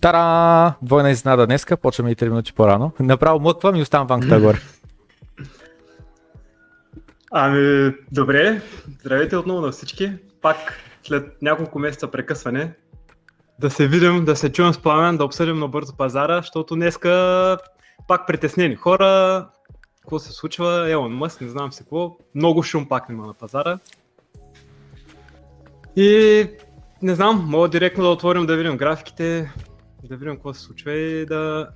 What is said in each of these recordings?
Тара! Двойна изненада днеска, почваме и 3 минути по-рано. Направо млъквам и оставам ванката горе. Ами, добре, здравейте отново на всички. Пак след няколко месеца прекъсване да се видим, да се чуем с Пламен, да обсъдим набързо пазара, защото днеска пак притеснени хора. Какво се случва? Елон Мъск, не знам си какво. Много шум пак има на пазара. И не знам, мога директно да отворим да видим графиките, да видим какво се случва и да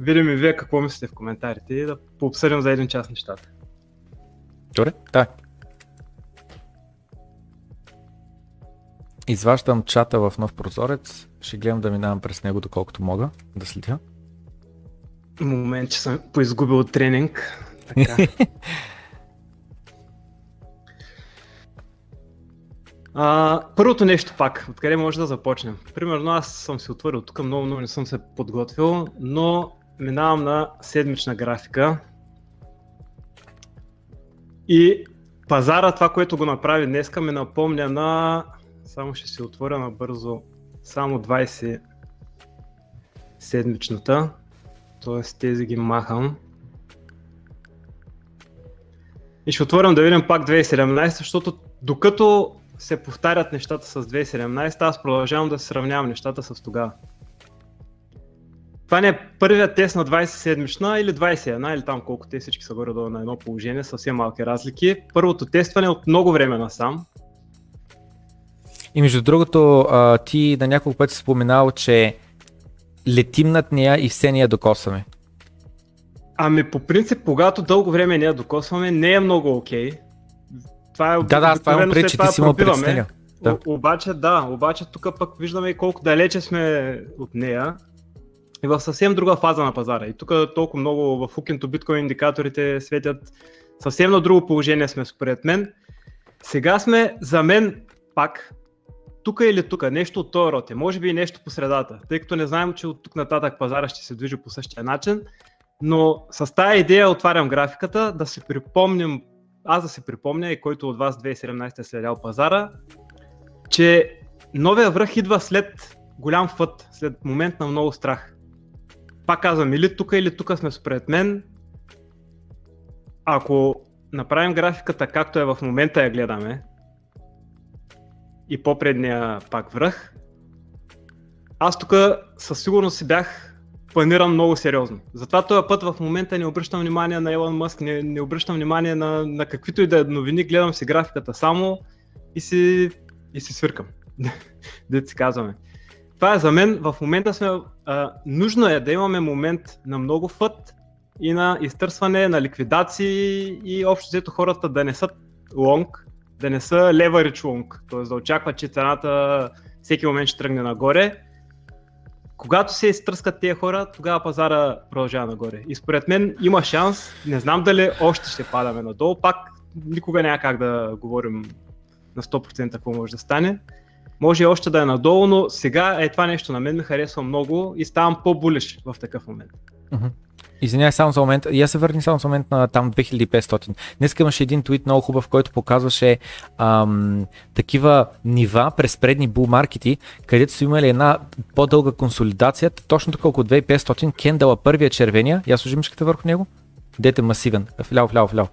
видим и вие какво мислите в коментарите и да пообсъдим за един час нещата. Добре, да. Изваждам чата в нов прозорец, ще гледам да минавам през него доколкото мога, да следя. Момент, че съм поизгубил тренинг. Така. Първото нещо пак, откъде може да започнем? Примерно аз съм се отворил тук, много не съм се подготвил, но минавам на седмична графика. И пазара, това което го направи днеска, ме напомня на... Само ще се отворя набързо, само 20 седмичната, т.е. тези ги махам. И ще отворям да видим пак 2017, защото докато се повтарят нещата с 2017, аз продължавам да се сравнявам нещата с тогава. Това не е първият тест на 27-мична или 21 или там колко те всички са горе-долу на едно положение, съвсем малки разлики. Първото тестване от много време насам. И между другото, ти на няколко пъти си споменал, че летим над нея и все нея докосваме. Ами по принцип, когато дълго време нея докосваме, не е много окей. Това е това преди, че ти си имал предснега. Да. Обаче тук пък виждаме и колко далече сме от нея и в съвсем друга фаза на пазара. И тук толкова много в укенто биткоин индикаторите светят, съвсем на друго положение сме според мен. Сега сме за мен пак тук или тук, нещо от този род е, може би и нещо по средата, тъй като не знаем, че от тук нататък пазара ще се движи по същия начин, но с тази идея отварям графиката, да се припомним, аз да се припомня и който от вас 2017 е следял пазара, че новия връх идва след голям фът, след момент на много страх. Пак казвам, или тук, или тук сме според мен. Ако направим графиката както е в момента я гледаме и по-предния пак връх, аз тук със сигурност си бях планиран много сериозно. Затова този път в момента не обръщам внимание на Елон Мъск, не обръщам внимание на каквито и да е новини, гледам си графиката само и си свиркам. Дето си казваме. Това е за мен, в момента сме, нужно е да имаме момент на много фът и на изтърсване, на ликвидации и общо взето хората да не са лонг, да не са leverage лонг, т.е. да очакват, че цената всеки момент ще тръгне нагоре. Когато се изтръскат тези хора, тогава пазара продължава нагоре. И според мен има шанс, не знам дали още ще падаме надолу, пак никога няма как да говорим на 100% какво може да стане. Може и още да е надолу, но сега това нещо на мен ме харесва много и ставам по-булиш в такъв момент. Извинявай само за момент, я се върни само за момент на там 2500. Днес имаше един твит много хубав, който показваше такива нива през предни булмаркети, където са имали една по-дълга консолидация, точно тук около 2500, кендала първия червения, я сложи мишката върху него, дете масивен, вляво.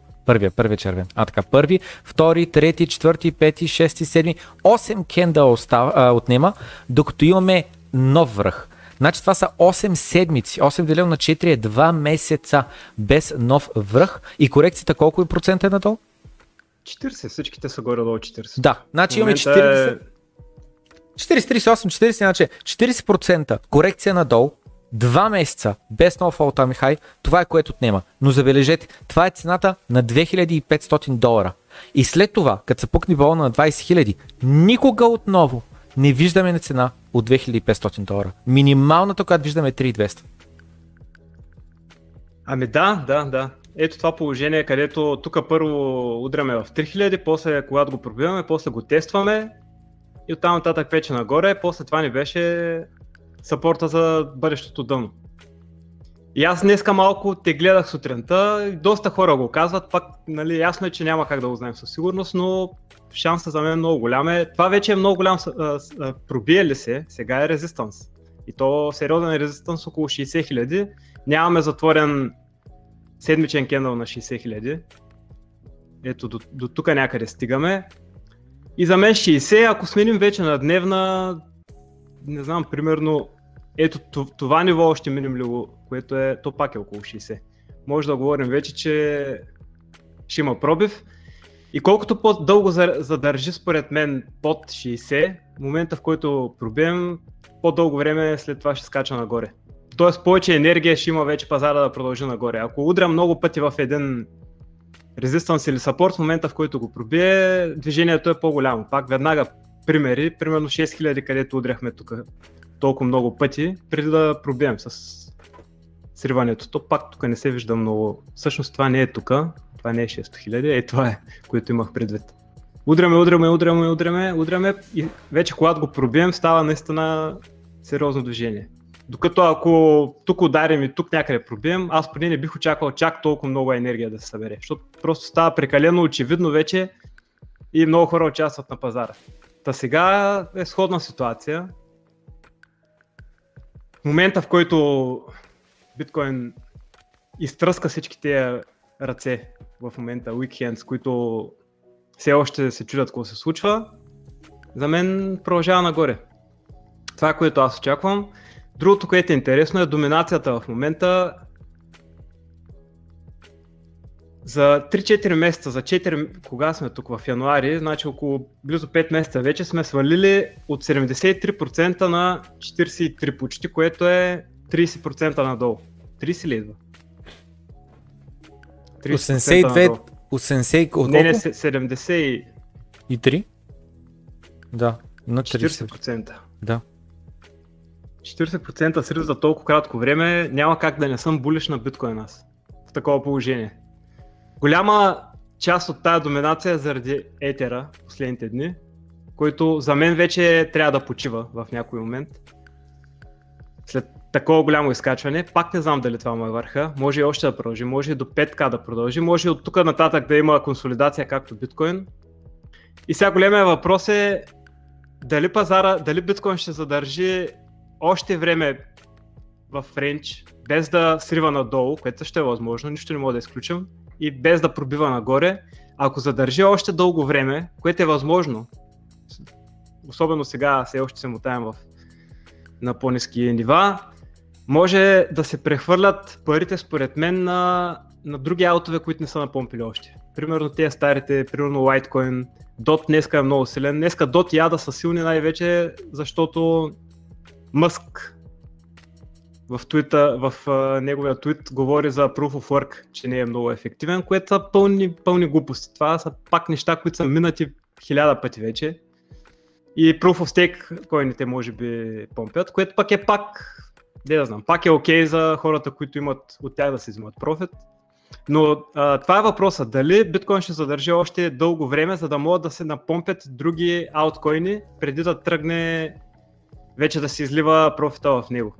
Първия червен. Така, първи, втори, трети, четвърти, пети, шести, седми, 8 кендала отнема, докато имаме нов връх. Значи това са 8 седмици, 8 делено на 4 е 2 месеца без нов връх и корекцията колко е процента е надолу? 40, всичките са горе-долу 40. Да, значи имаме 40, 40, 38, 40, значи 40% корекция надолу, 2 месеца без нов all-time high, това е което отнема. Но забележете, това е цената на $2500. И след това, като се пукне балона на 20 000, никога отново не виждаме на цена от $2500. Минималната, която виждаме е 3200. Ами да. Ето това положение, където тук първо удряме в 3000, после когато го пробиваме, после го тестваме и оттам нататък вече нагоре, после това ни беше съпорта за бъдещото дъно. И аз днеска малко те гледах сутринта, доста хора го казват, пак нали, ясно е, че няма как да го знаем със сигурност, но шансът за мен е много голям. Това вече е много голям, пробие ли се, сега е резистанс. и то сериозен резистанс около 60 хиляди. Нямаме затворен седмичен кендъл на 60 хиляди. Ето до тук някъде стигаме. И за мен 60, ако сменим вече на дневна, не знам, примерно ето това ниво още миним ли го, което е, то пак е около 60. Може да говорим вече, че ще има пробив. И колкото по-дълго задържи според мен под 60, момента в който пробием, по-дълго време след това ще скача нагоре. Тоест повече енергия ще има вече пазара да продължи нагоре. Ако удря много пъти в един резистанс или сапорт, в момента в който го пробие, движението е по-голямо. Пак веднага примери, примерно 6000, където удряхме тук толкова много пъти, преди да пробием с сриването. То пак тук не се вижда много. Всъщност това не е тук. Това не е 6000, е това е, което имах предвид. Удряме и вече когато го пробием, става наистина сериозно движение. Докато ако тук ударим и тук някъде пробием, аз поне не бих очаквал чак толкова много енергия да се събере, защото просто става прекалено очевидно вече и много хора участват на пазара. Та сега е сходна ситуация. В момента, в който биткоин изтръска всички тези ръце в момента, уикхендс, които все още се чудят какво се случва, за мен продължава нагоре. Това, което аз очаквам. Другото, което е интересно, е доминацията в момента. За 3-4 месеца, за 4, кога сме тук в януари, значи около близо 5 месеца вече сме свалили от 73% на 43% почти, което е 30% надолу. 30 ли идва? 82, 80 колко? Не, 73? Да, на 30%. 40%. Да. 40% срив за толкова кратко време, няма как да не съм булиш на биткоин аз в такова положение. Голяма част от тая доминация е заради етера последните дни, който за мен вече трябва да почива в някой момент. След такова голямо изкачване, пак не знам дали това му е върха, може и още да продължи, може и до 5K да продължи, може и от тук нататък да има консолидация както биткоин. И сега големия въпрос е дали пазара, дали биткоин ще задържи още време в рейндж, без да срива надолу, което ще е възможно, нищо не мога да изключим, и без да пробива нагоре. Ако задържи още дълго време, което е възможно, особено сега все още се мутаем на по-ниски нива, може да се прехвърлят парите според мен на други аутове, които не са напомпили още. Примерно тези старите, примерно Litecoin, DOT днеска е много силен. Днеска DOT и ADA са силни най-вече, защото Мъск в неговия твит говори за Proof of Work, че не е много ефективен, което са пълни глупости. Това са пак неща, които са минати 1000 пъти вече. И Proof of Stake коините може би помпят, което пък е пак е окей за хората, които имат от тях да се взимат профит. Но това е въпросът, дали биткоин ще задържи още дълго време, за да могат да се напомпят други ауткоини, преди да тръгне вече да се излива профита в него.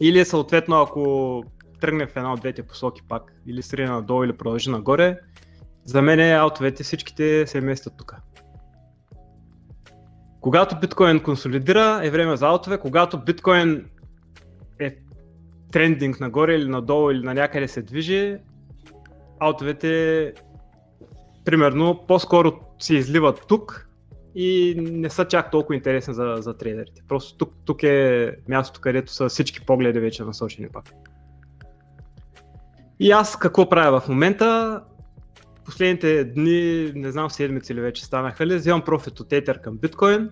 Или съответно, ако тръгне в една от двете посоки пак, или срине надолу, или продължи нагоре, за мен аутовете всичките се местят тук. Когато биткоин консолидира, е време за аутове. Когато биткоин е трендинг нагоре или надолу, или на някъде се движи, аутовете примерно по-скоро се изливат тук и не са чак толкова интересни за трейдерите. Просто тук е мястото, където са всички погледи вече насочени пак. И аз какво правя в момента? Последните дни, не знам седмици ли вече станаха ли, взимам профит от Ether към биткоин.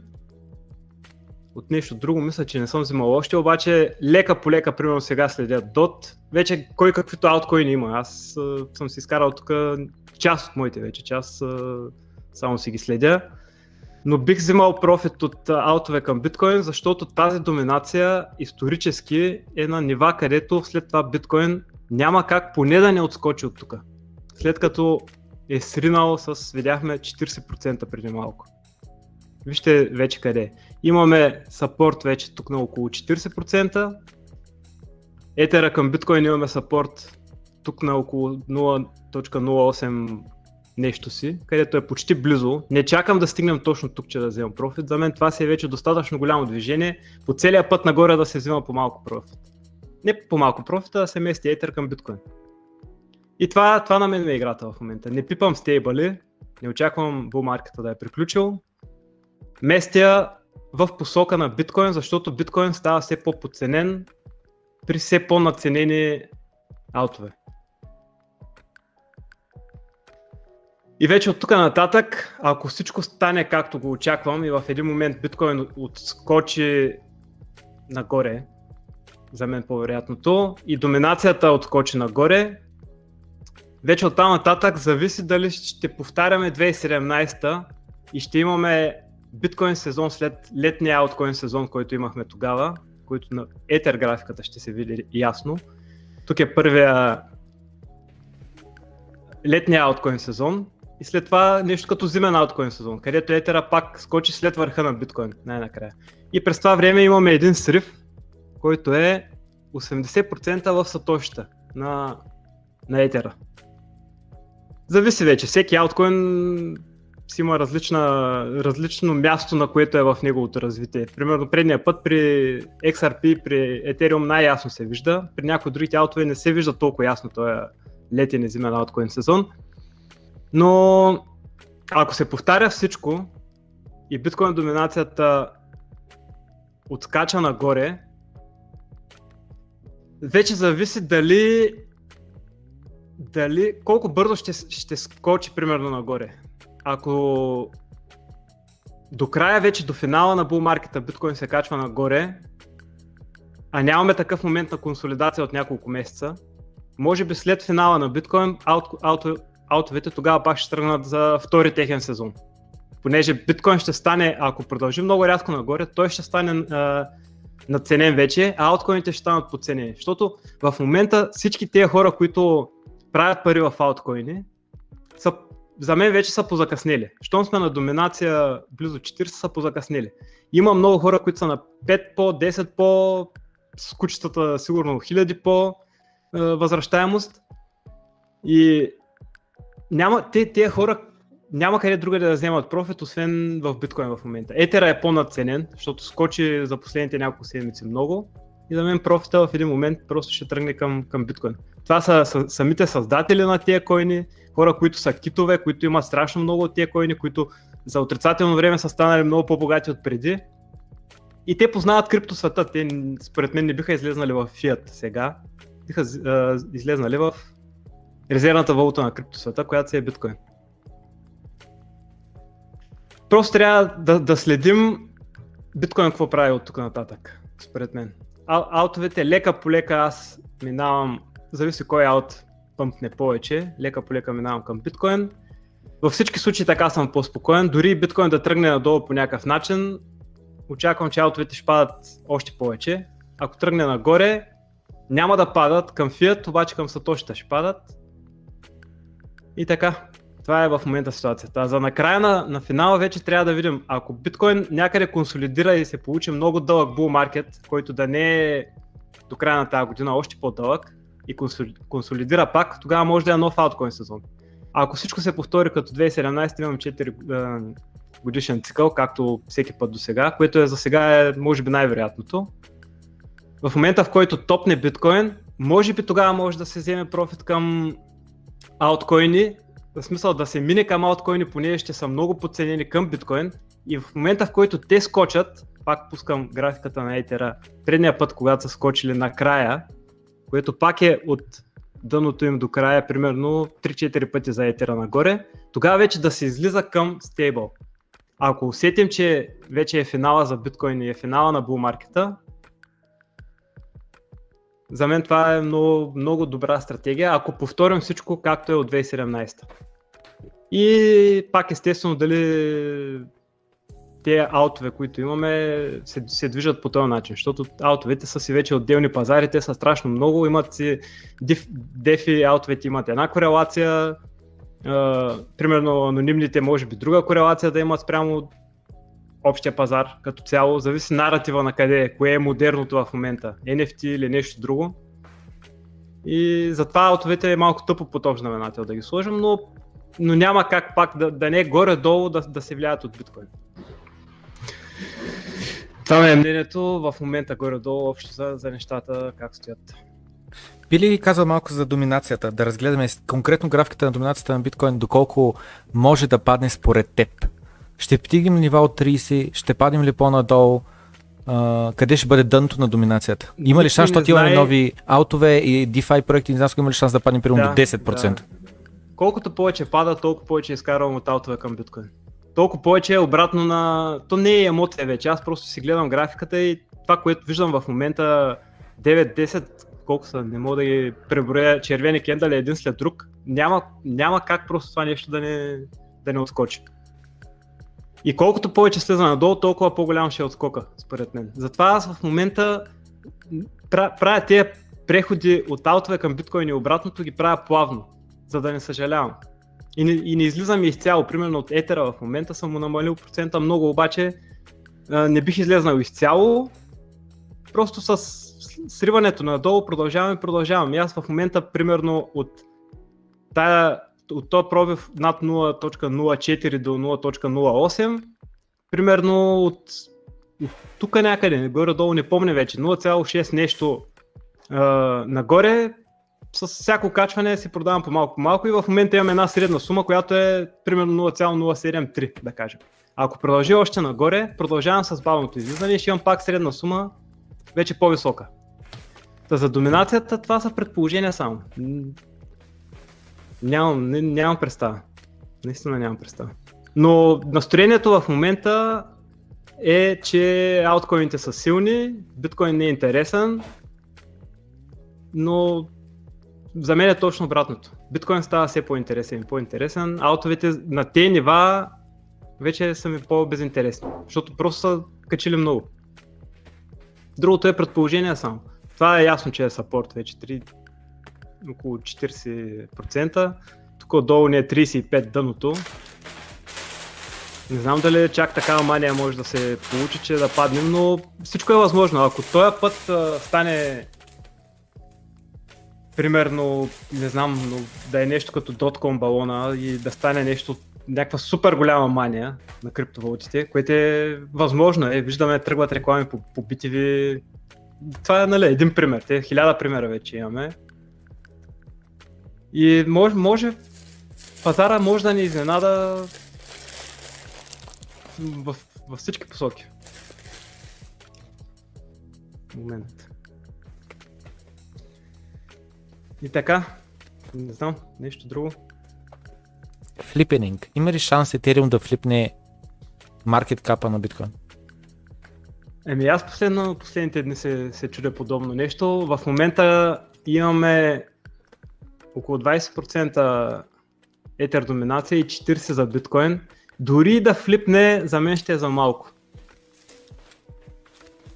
От нещо друго мисля, че не съм взимал още, обаче лека по лека, примерно сега следят DOT. Вече кой каквито ауткоини има, аз съм си изкарал тук част от моите вече, част само си ги следя. Но бих взимал профит от аутове към биткоин, защото тази доминация исторически е на нива, където след това биткоин няма как поне да не отскочи от тук. След като е сринал видяхме 40% преди малко. Вижте вече къде. Имаме сапорт вече тук на около 40%. Етера към биткоин имаме сапорт тук на около 0.08 нещо си, където е почти близо. Не чакам да стигнем точно тук, че да взема профит. За мен това си е вече достатъчно голямо движение. По целия път нагоре да се взема по-малко профит. Не по-малко профит, а да се мести етер към биткоин. И това на мен е играта в момента. Не пипам стейбали, не очаквам булмаркета да е приключил. Местя в посока на биткоин, защото биткоин става все по-подценен при все по-наценени аутове. И вече от тук нататък, ако всичко стане както го очаквам и в един момент биткоин отскочи нагоре, за мен по-вероятното, и доминацията отскочи нагоре, вече от там нататък зависи дали ще повтаряме 2017 и ще имаме биткоин сезон след летния ауткоин сезон, който имахме тогава, който на етер графиката ще се види ясно. Тук е първия летния ауткоин сезон и след това нещо като зимен ауткоин сезон, където етера пак скочи след върха на биткоин най-накрая. И през това време имаме един срив, който е 80% в сатошита на етера. Зависи вече, всеки ауткоин си има различно място, на което е в неговото развитие. Примерно предния път при XRP, при Ethereum най-ясно се вижда, при някои другите аутове не се вижда толкова ясно този летен и зимен ауткоин сезон. Но ако се повтаря всичко и биткоин доминацията отскача нагоре, вече зависи дали колко бързо ще скочи примерно нагоре. Ако до края вече, до финала на булмаркета биткоин се качва нагоре, а нямаме такъв момент на консолидация от няколко месеца, може би след финала на биткоин аутовете тогава пак ще тръгнат за втори техен сезон. Понеже биткоин ще стане, ако продължи много рязко нагоре, той ще стане надценен вече, а ауткоините ще станат подценени. Защото в момента всички тези хора, които правят пари в ауткоини, за мен вече са позакъснели. Щом сме на доминация близо 40 са позакъснели. Има много хора, които са на 5 по, 10 по, с кучетата сигурно хиляди по възвръщаемост. И тези хора няма къде друга да вземат профит, освен в биткоин в момента. Етера е по-надценен, защото скочи за последните няколко седмици много. И за мен профита в един момент просто ще тръгне към биткоин. Това са самите създатели на тия коини, хора, които са китове, които имат страшно много от тия коини, които за отрицателно време са станали много по-богати от преди. И те познават криптосвета, те според мен не биха излезнали в фиат сега, биха излезнали в резервната валута на криптосвета, която си е биткоин. Просто трябва да следим биткоин какво прави от тук нататък, според мен. Аутовете лека по лека аз минавам, зависи кой аут пъмпне повече, лека по лека минавам към биткоин. Във всички случаи така съм по-спокоен, дори биткоин да тръгне надолу по някакъв начин, очаквам, че аутовете ще падат още повече. Ако тръгне нагоре, няма да падат към фиат, обаче към сатошита ще падат. И така, това е в момента ситуацията. А за накрая на финала вече трябва да видим, ако биткоин някъде консолидира и се получи много дълъг бул маркет, който да не е до края на тази година още по-дълъг и консолидира пак, тогава може да е нов ауткоин сезон. А ако всичко се повтори като 2017, имам 4 годишен цикъл, както всеки път до сега, което е за сега е може би най-вероятното. В момента, в който топне биткоин, може би тогава може да се вземе профит към ауткоини, в смисъл да се мине към ауткоини, понеже ще са много подценени към биткоин и в момента, в който те скочат, пак пускам графиката на етера предния път, когато са скочили на края, което пак е от дъното им до края, примерно 3-4 пъти за етера нагоре, тогава вече да се излиза към стейбъл. Ако усетим, че вече е финала за биткоин и е финала на булмаркета, за мен това е много, много добра стратегия, ако повторим всичко както е от 2017. И пак естествено дали те аутове, които имаме, се движат по този начин, защото аутовете са си вече отделни пазари, те са страшно много, имат си DeFi аутовете имат една корелация, примерно анонимните може би друга корелация да имат спрямо общия пазар като цяло, зависи наратива на къде е, кое е модерното в момента, NFT или нещо друго. И затова аутовете е малко тъпо под общ знаменател да ги сложим, но но няма как пак да не е горе-долу да се влияят от биткоин. Това ми е мнението в момента горе-долу общо за нещата как стоят. Би ли казал малко за доминацията, да разгледаме конкретно графиката на доминацията на биткоин, доколко може да падне според теб? Ще стигнем нива от 30, ще падим ли по-надолу? Къде ще бъде дъното на доминацията? Има ли шанс, защото имаме нови аутове и DeFi проекти, не знам, има ли шанс да падне примерно до 10%? Да. Колкото повече пада, толкова повече изкарвам от аутове към биткоин. Толкова повече е обратно на... То не е емоция вече, аз просто си гледам графиката и това, което виждам в момента 9-10, колко са, не мога да ги преброя, червени кендали един след друг, няма как просто това нещо да не отскочи. И колкото повече слеза надолу, толкова по-голям ще е отскока, според мен. Затова аз в момента правя тези преходи от аутове към биткоин и обратното ги правя плавно, за да не съжалявам. И не излизам изцяло, примерно от етера в момента съм му намалил процента много, обаче не бих излезнал изцяло. Просто с сриването надолу продължавам. И аз в момента примерно от този пробив над 0.04 до 0.08, примерно от тук някъде, горе-долу, не помня вече, 0.6 нещо нагоре, с всяко качване си продавам по-малко и в момента имам една средна сума, която е примерно 0.073, да кажем. Ако продължи още нагоре, продължавам с бавното излизане и ще имам пак средна сума, вече по-висока. За доминацията това са предположения само. Нямам представа. Наистина нямам представа. Но настроението в момента е, че ауткоините са силни, биткоин не е интересен, но за мен е точно обратното. Биткоин става все по-интересен и по-интересен, аутовете на тези нива вече са ми по-безинтересни, защото просто са качили много. Другото е предположение само. Това е ясно, че е сапорт вече, около 40%, тук отдолу не е 35 дъното. Не знам дали чак такава мания може да се получи, че да паднем, но всичко е възможно. Ако този път стане примерно, не знам, но да е нещо като .com балона и да стане нещо, някаква супер голяма мания на криптовалутите, което е възможно. Виждаме, тръгват реклами по BTV. Това е, нали, един пример, 1000 примера вече имаме. И може пазара може да ни изненада във всички посоки. Момент. И така, не знам, нещо друго. Флипенинг. Има ли шанс Ethereum да флипне маркет капа на биткоин? Еми аз последните дни се чудя подобно нещо. В момента имаме около 20% етер доминация и 40% за биткоин. Дори да флипне, за мен ще е за малко.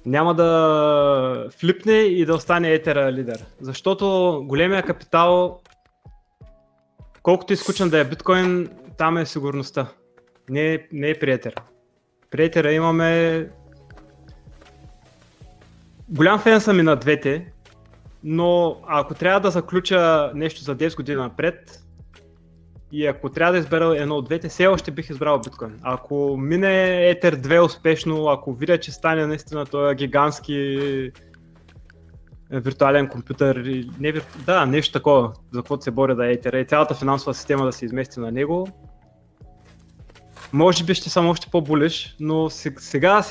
Няма да флипне и да остане етера лидер, защото големия капитал, колкото изкучен да е биткоин, там е сигурността. Не е при етера. При етера имаме... Голям фен съм и на двете, но ако трябва да заключа нещо за 10 години напред и ако трябва да избера едно от двете, все още бих избрал биткоин. Ако мине Етер 2 успешно, ако видя, че стане наистина този гигантски виртуален компютър, да, нещо такова, за което се боря да е Етер и цялата финансова система да се измести на него, може би ще съм още по-булиш, но сега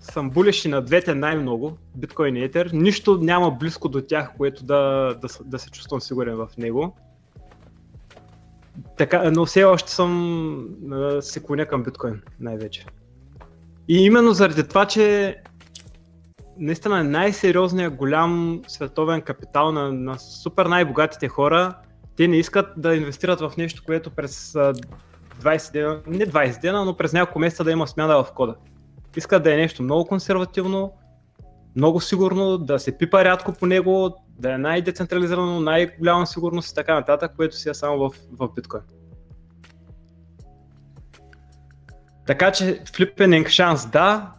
съм булиш и на двете най-много, биткоин и етер. Нищо няма близко до тях, което да се чувствам сигурен в него. Така, но все още се клоня към биткоин най-вече. И именно заради това, че наистина най-сериозният голям световен капитал на супер най-богатите хора, те не искат да инвестират в нещо, което през 20 дена, не 20 дена, но през няколко месеца да има смяна в кода. Искат да е нещо много консервативно, много сигурно, да се пипа рядко по него, да е най-децентрализирано, най-голяма сигурност и така нататък, което си е само в биткоин. Така че флипенинг шанс да,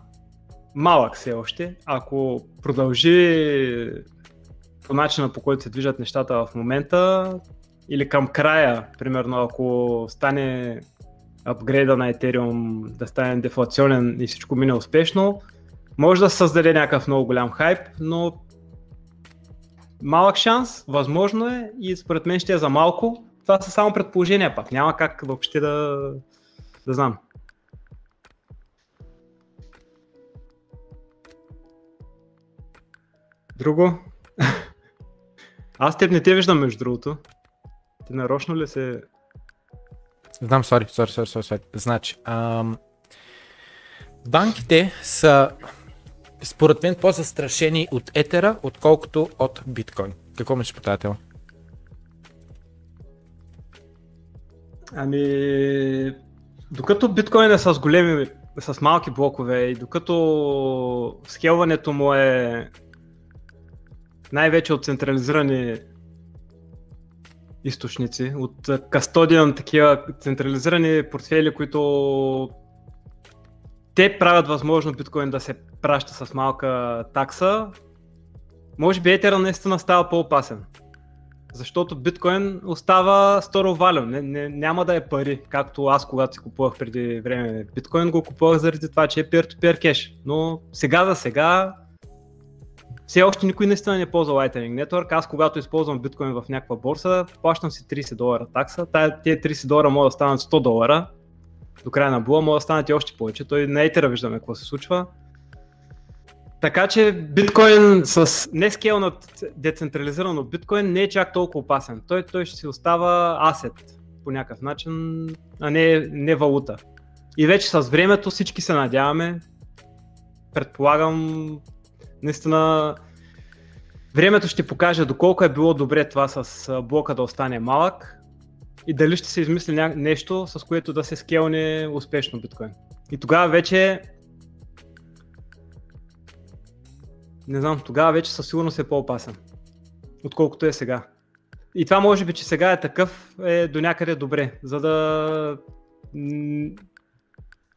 малък все още. Ако продължи по начина, по който се движат нещата в момента, или към края, примерно ако стане апгрейда на Ethereum, да стане дефлационен и всичко мине успешно, може да създаде някакъв много голям хайп, но малък шанс, възможно е и според мен ще е за малко. Това са само предположения пак, няма как въобще да знам. Друго? Аз теб не те виждам, между другото. Ти нарочно ли се... Знам, сори. Значи, банките са, според мен, по-застрашени от етера, отколкото от биткоин. Какво мислиш по тази тема? Ами, докато биткоин е с големи, с малки блокове и докато скелването му е най-вече от централизирани източници, от кастодиан, такива централизирани портфели, които те правят възможно биткоин да се праща с малка такса, може би етера наистина става по-опасен. Защото биткоин остава сторо валю, няма да е пари, както аз когато си купувах преди време биткоин, го купувах заради това, че е peer-to-peer кеш. Но сега за сега все още никой наистина не ползва Lightning Network. Аз когато използвам биткоин в някаква борса, плащам си $30 такса. Тие $30 могат да станат $100, до края на була могат да станат и още повече. Той на етера виждаме какво се случва. Така че биткоин с нескейлнат децентрализирано биткоин не е чак толкова опасен. Той ще си остава асет по някакъв начин, а не валута. И вече с времето всички се надяваме, предполагам, наистина времето ще покаже доколко е било добре това с блока да остане малък и дали ще се измисли нещо, с което да се скелне успешно биткоин. И тогава вече със сигурност е по-опасен, отколкото е сега. И това може би, че сега е такъв, е до някъде добре, за да...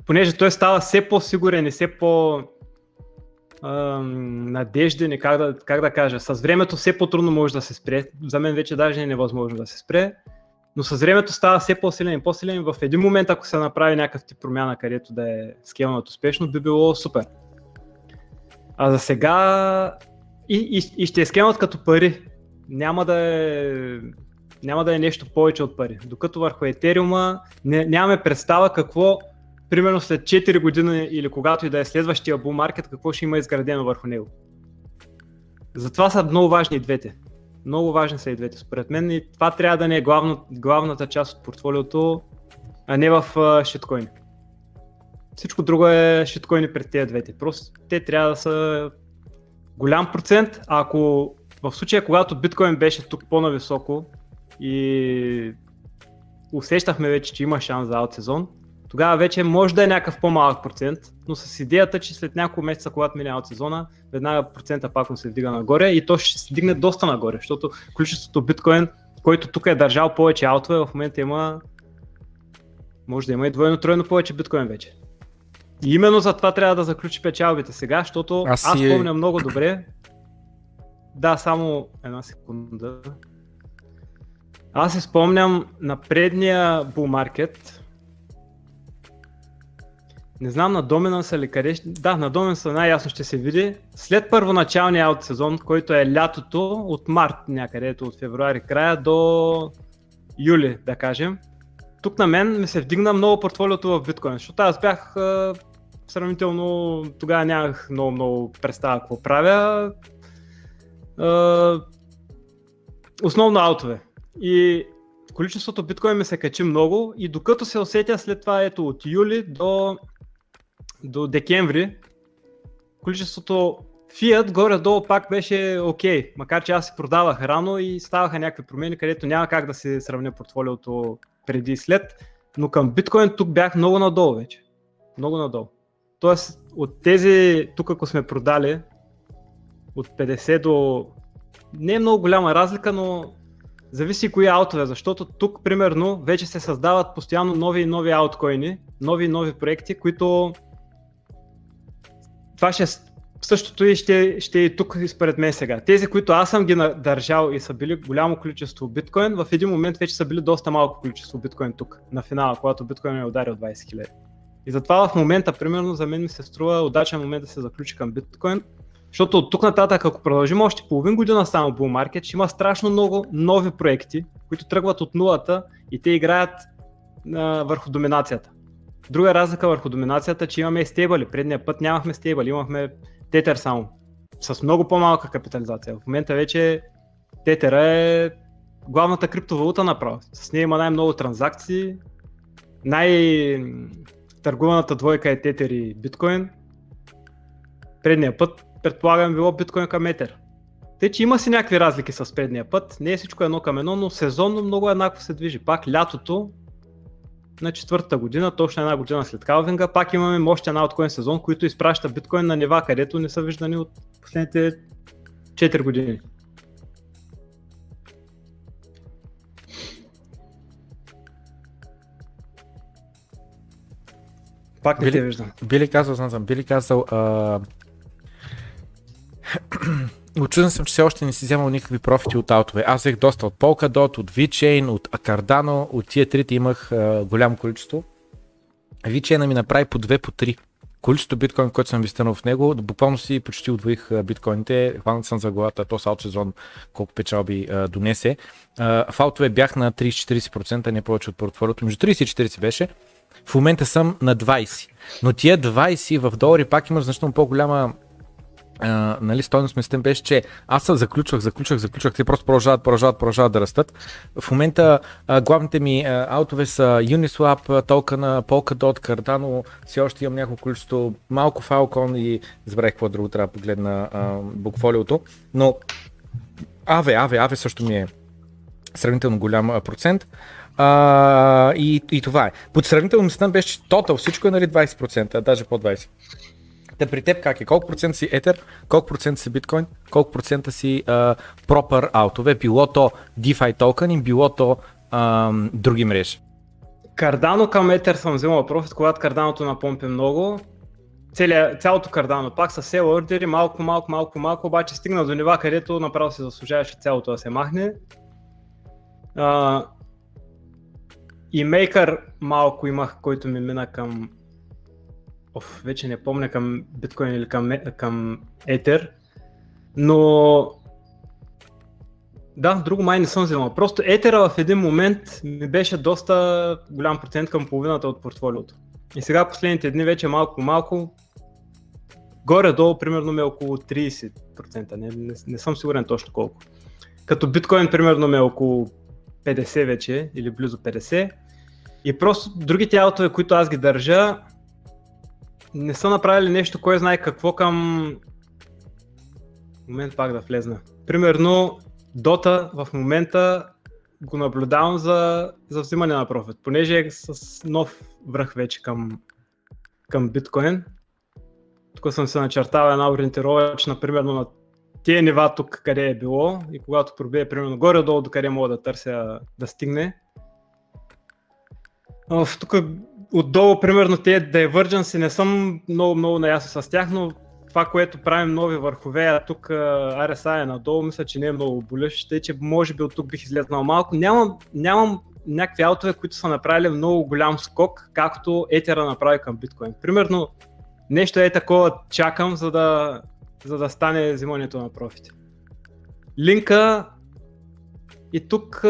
Понеже той става все по-сигурен и все по-надежден, как да кажа, с времето все по-трудно може да се спре. За мен вече даже е невъзможно да се спре, но с времето става все по-силен и по-силен. В един момент, ако се направи някакъв тип промяна, където да е скелнат успешно, би било супер. А за сега и ще е скемат като пари, няма да е нещо повече от пари. Докато върху Етериума нямаме представа какво, примерно след 4 години или когато и да е следващия bull market, какво ще има изградено върху него. Затова са много важни и двете. Много важни са и двете според мен и това трябва да не е главната част от портфолиото, а не в шиткоини. Всичко друго е шиткоини пред тези двете. Просто те трябва да са голям процент, а ако в случая, когато биткоин беше тук по-нависоко и усещахме вече, че има шанс за аут сезон, тогава вече може да е някакъв по-малък процент, но с идеята, че след няколко месеца, когато мине аут сезона, веднага процента пак му се вдига нагоре и то ще се дигне доста нагоре, защото количеството биткоин, който тук е държал повече аутове, в момента има, може да има и двойно-тройно повече биткоин вече. И именно за това трябва да заключи печалбите сега, защото аз помня много добре. Да, само една секунда. Аз си спомням на предния bull market. Не знам на Dominance или къде. Да, на Dominance най-ясно ще се види. След първоначалния аут сезон, който е лятото, от март някъде, от февруари края до юли, да кажем. Тук на мен ми се вдигна много портфолиото в биткоин, защото аз бях сравнително, тогава нямах много представа какво правя. Основно аутове. И количеството биткоин ми се качи много и докато се усетя след това, ето от юли до декември, количеството фиат горе-долу пак беше окей, макар че аз си продавах рано и ставаха някакви промени, където няма как да се сравня портфолиото преди и след, но към биткоин тук бях много надолу вече. Много надолу. Тоест от тези, тук ако сме продали от 50 до... Не е много голяма разлика, но зависи кои аутове, защото тук примерно вече се създават постоянно нови и нови ауткоини, нови и нови проекти, които това ще Същото и ще и тук според мен сега. Тези, които аз съм ги държал и са били голямо количество биткоин, в един момент вече са били доста малко количество биткоин тук, на финала, когато биткоин е ударил 20 000. И затова в момента, примерно, за мен ми се струва удачен момент да се заключи към биткоин, защото от тук нататък, ако продължим още половин година само bull market, ще има страшно много нови проекти, които тръгват от нулата и те играят върху доминацията. Друга разлика върху доминацията, че имаме стейбъли. Предния път нямахме стейбъли, имахме тетер само, с много по-малка капитализация. В момента вече тетера е главната криптовалута направо. С нея има най-много транзакции, най-търгуваната двойка е тетер и биткоин. Предния път, предполагам, било биткоин към етер. Тъй, че има си някакви разлики с предния път, не е всичко едно към едно, но сезонно много еднакво се движи. Пак лятото на четвъртата година, точно една година след халвинга, пак имаме още една откоин сезон, който изпраща биткоин на нива, където не са виждани от последните 4 години. Пак не те виждам. Би ли казал, очуден съм, че все още не си вземал никакви профити от аутове. Аз взех доста от Polkadot, от VeChain, от Cardano, от тия трите имах голямо количество. VeChain ми направи по 2, по 3. Количеството биткоин, което съм инвестирал в него, буквално си почти удвоих биткоините. Хванат съм за главата, то с аут сезон, колко печалби донесе. В аутове бях на 30-40%, не повече от портфолиото, между 30 и 40 беше. В момента съм на 20, но тия 20 в долари пак имат значително по-голяма нали, стойност. Мислен беше, че аз се заключвах, те просто продължават да растат. В момента главните ми аутове са Uniswap, Token, Polkadot, Cardano, все още имам няколко количество, малко Falcon и забравих какво друго трябва да погледна букфолиото, но Aave също ми е сравнително голям процент. И това е. Под сравнително мислен беше, че total всичко е нали 20%, а даже под 20%. Та при теб как е? Колко процента си етер, колко процента си биткоин, колко процента си пропър аутове, било то DeFi токен, било то други мрежи? Кардано към етер съм взимал профит, когато карданото напомпи много. Цялото кардано пак с сел ордери, малко, обаче стигна до нива, където направо се заслужаваше цялото да се махне. И мейкър малко имах, който ми мина към... вече не помня към биткоин или към етер, но да, друго май не съм взимал. Просто етера в един момент ми беше доста голям процент, към половината от портфолиото. И сега последните дни вече малко, горе-долу примерно ме е около 30%, не съм сигурен точно колко. Като биткоин примерно ме е около 50 вече или близо 50 и просто другите аутове, които аз ги държа, не са направили нещо, кой знае какво към... момент пак да влезна. Примерно, Дота в момента го наблюдавам за взимане на профит, понеже е с нов връх вече към биткоин. Тук съм се начертава една ориентировачна, примерно на тия нива тук, къде е било и когато пробие, примерно горе-долу, до къде мога да търся да стигне. Тук отдолу, примерно, тези Divergence не съм много наясно с тях, но това, което правим нови върхове, а тук RSI е надолу, мисля, че не е много болещо, тъй че може би от тук бих излезнал малко. Нямам някакви аутове, които са направили много голям скок, както етера направи към биткоин. Примерно, нещо е такова, чакам, за да стане взимането на профити. Линка и тук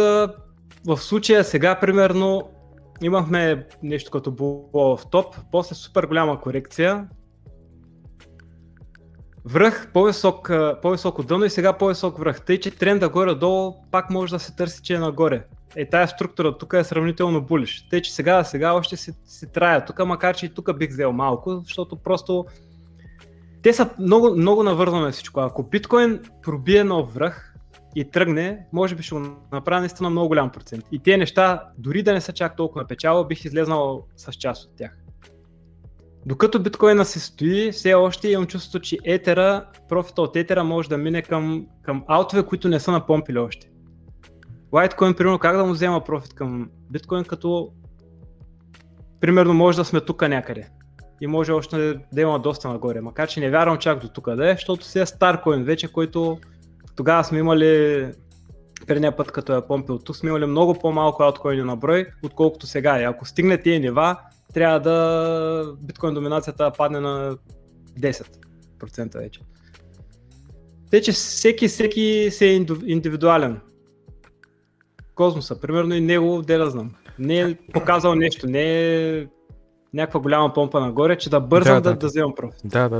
в случая сега, примерно, имахме нещо като було в топ, после супер голяма корекция, връх, по-високо дъно и сега по-висок връх, тъй че тренда горе-долу пак може да се търси, че е нагоре. Тая структура тук е сравнително булиш, тъй че сега още си трая тук, макар че и тук бих взел малко, защото просто те са много навързваме всичко. Ако биткоин пробие нов връх и тръгне, може би ще го направя наистина много голям процент. И тези неща, дори да не са чак толкова печала, бих излезнал с част от тях. Докато биткоина се стои, все още имам чувството, че етера, профита от етера може да мине към аутове, които не са напомпили още. Litecoin, примерно, как да му взема профит към биткоин, като примерно може да сме тук някъде. и може още да има доста нагоре, макар че не вярвам чак до тук да е, защото си е Старкоин вече, който тогава сме имали предния път, като е помпил тук, сме имали много по-малко алткоини на брой, отколкото сега. И ако стигне тия нива, трябва да биткоин доминацията падне на 10% вече. Те, че всеки се е индивидуален. Космоса, примерно, и него, де да знам. Не е показал нещо, не е някаква голяма помпа нагоре, че да бързам да вземам профит. Да.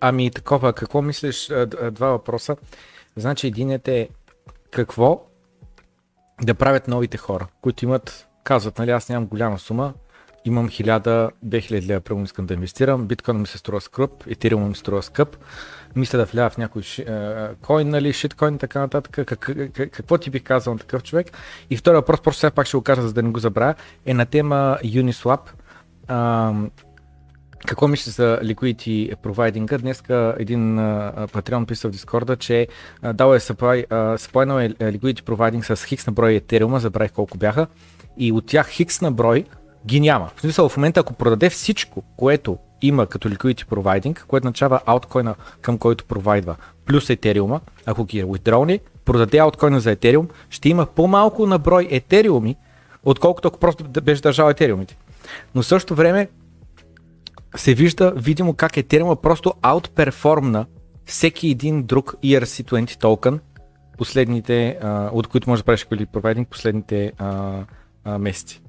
Ами такова, какво мислиш? Два въпроса. Значи единият е какво да правят новите хора, които имат, казват, нали, аз нямам голяма сума, имам 1000-2000 лева, прямо искам да инвестирам, биткоин ми се струва скъп, етериум ми се струва скъп, мисля да влява в някой койн, нали, шиткойн и така нататък. Какво ти би казал на такъв човек? И втори въпрос, просто сега пак ще го кажа, за да не го забравя, е на тема Uniswap. Какво мисля за liquidity провайдинга? Днеска един Patreon писа в Discord-а, че дал е supply е liquidity провайдинг с хикс на брой етериума, забравих колко бяха, и от тях хикс на брой ги няма. В смисъл, в момента ако продаде всичко, което има като liquidity провайдинг, което начава ауткоина, към който провайдва, плюс етериума, ако ги withdraw-не, продаде ауткоина за етериум, ще има по-малко на брой етериуми, отколкото ако просто беше държал етериумите. Но в същото време се вижда видимо как етериума просто аутперформна всеки един друг ERC20 токен, последните, от които може да правиш liquidity провайдинг последните месеци.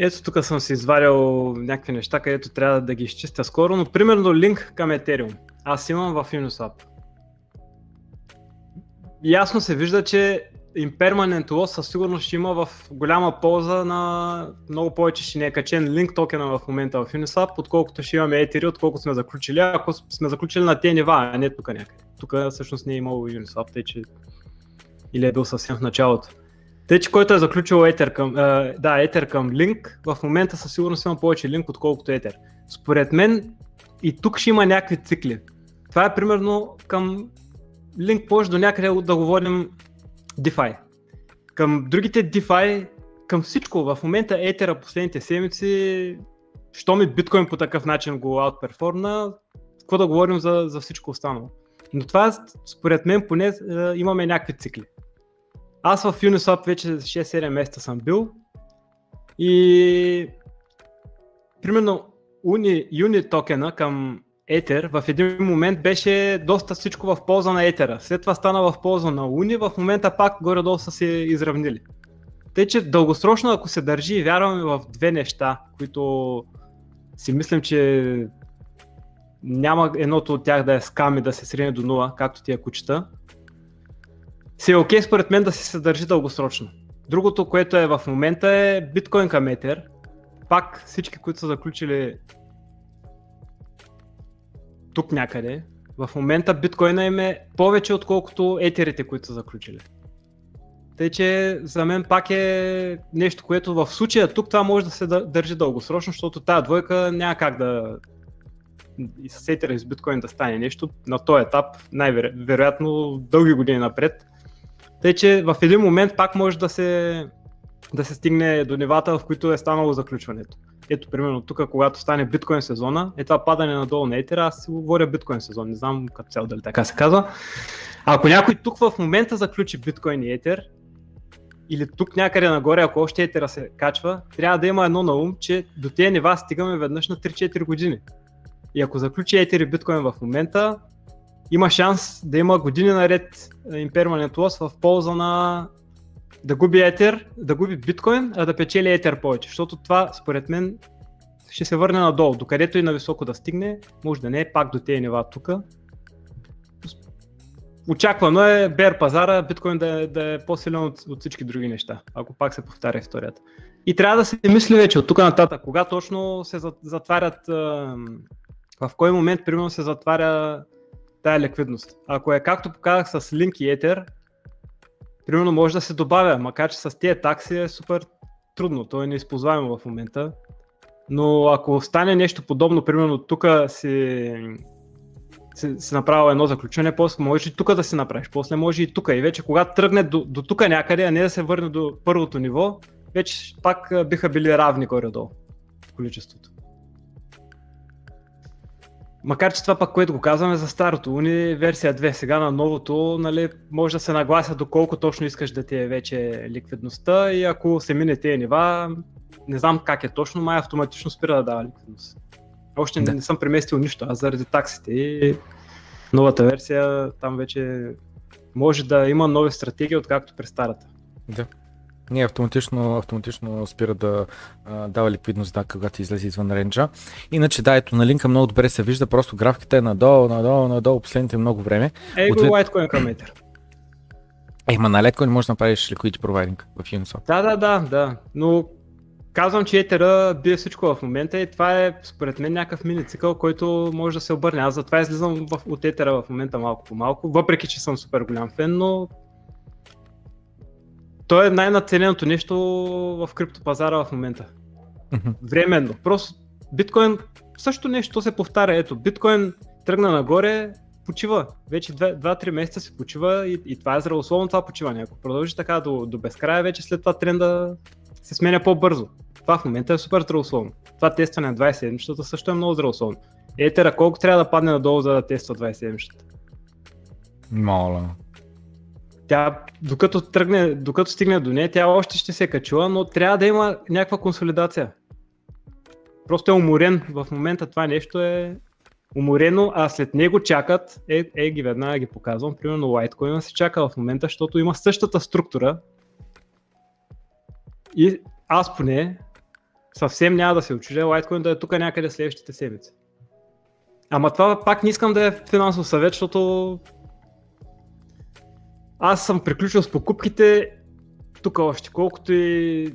Ето тук съм си извадил някакви неща, където трябва да ги изчистя скоро, но примерно линк към Ethereum аз имам в Uniswap. Ясно се вижда, че Impermanent Loss със сигурност ще има в голяма полза на много повече, ще не е качен линк токена в момента в Uniswap, отколкото ще имаме Ethereum, отколкото сме заключили, ако сме заключили на тези нива, а не тук някъде. Тук всъщност не е имало Uniswap, тъй че или е бил съвсем в началото. Тъй, че който е заключил Ether към, към линк, в момента със сигурност има повече линк, отколкото Ether. Според мен и тук ще има някакви цикли. Това е примерно към линк, може до някъде да говорим DeFi. Към другите DeFi, към всичко. В момента Ether последните седмици, що ми биткоин по такъв начин го аутперформна, какво да говорим за всичко останало. Но това според мен поне имаме някакви цикли. Аз в Uniswap вече 6-7 месеца съм бил и примерно Uni токена към Ether в един момент беше доста всичко в полза на Ether, след това стана в полза на Uni, в момента пак горе-долу са се изравнили. Тъй, че дългосрочно ако се държи и вярваме в две неща, които си мислим, че няма едното от тях да е скам и да се срине до нула, както тия кучета, се е окей според мен да се съдържи дългосрочно. Другото, което е в момента е биткоин към Ether. Пак всички, които са заключили тук някъде, в момента биткоина им е повече отколкото етерите, които са заключили. Тъй, че за мен пак е нещо, което в случая тук това може да се държи дългосрочно, защото тая двойка няма как да и с Ether и с биткоин да стане нещо на този етап, най-вероятно дълги години напред. Тъй, че в един момент пак може да се стигне до нивата, в които е станало заключването. Ето, примерно тук, когато стане биткоин сезона, е това падане надолу на Ether, аз си говоря биткоин сезон, не знам като цяло дали така се казва. Ако някой тук в момента заключи биткоин и Ether, или тук някъде нагоре, ако още Ether се качва, трябва да има едно на ум, че до тези нива стигаме веднъж на 3-4 години. И ако заключи Ether и биткоин в момента, има шанс да има години наред impermanent loss в полза на да губи Ether, да губи биткоин, а да печели Ether повече, защото това според мен ще се върне надолу, докъдето и нависоко да стигне, може да не е пак до тези нива тук. Очаквано е бер пазара, биткоин да е по-силен от всички други неща, ако пак се повтаря историята. И трябва да се мисли вече от тук нататък, кога точно се затварят, в кой момент примерно се затваря тая ликвидност. Ако е както показах с Link и Ether, примерно може да се добавя, макар че с тези такси е супер трудно, то е неизползваемо в момента. Но ако стане нещо подобно, примерно тук си направил едно заключение, после може и тук да си направиш, после може и тук. И вече когато тръгне до тук някъде, а не да се върне до първото ниво, вече пак биха били равни горе-долу в количеството. Макар че това пък, което го казваме за старото Уни, версия 2, сега на новото, нали, може да се наглася доколко точно искаш да ти е вече ликвидността и ако се мине тези нива, не знам как е точно, май автоматично спира да дава ликвидност. Още не съм преместил нищо, а заради таксите и новата версия там вече може да има нови стратегии, откакто през старата. Да. Не, автоматично спира да дава ликвидност, да, когато излезе извън ренджа. Иначе да, ето на линка много добре се вижда, просто графиката е надолу последните много време. Ей го Litecoin към метър. Ема на Litecoin можеш да направиш liquidity providing в Uniswap. Да, но казвам, че етера бие всичко в момента и това е според мен някакъв мини цикъл, който може да се обърне. Аз затова излизам от етера в момента малко по малко, въпреки че съм супер голям фен, но то е най-надцененото нещо в криптопазара в момента. Временно. Просто биткоин също нещо се повтаря. Ето, биткоин тръгна нагоре, почива. Вече 2-3 месеца се почива и това е здравословно, това почиване. Ако продължи така до безкрая, вече след това тренда се сменя по-бързо. Това в момента е супер здравословно. Това тестване на 27-щата също е много здравословно. Етера колко трябва да падне надолу, за да тества 27-щата? Мало. Тя, докато стигне до нея, тя още ще се качува, но трябва да има някаква консолидация. Просто е уморен. В момента това нещо е уморено, а след него чакат, ги веднага ги показвам, примерно Litecoin се чака в момента, защото има същата структура и аз поне съвсем няма да се очудя Litecoin да е тук някъде следващите седмици. Ама това пак не искам да е финансов съвет, защото аз съм приключил с покупките, тук още колкото и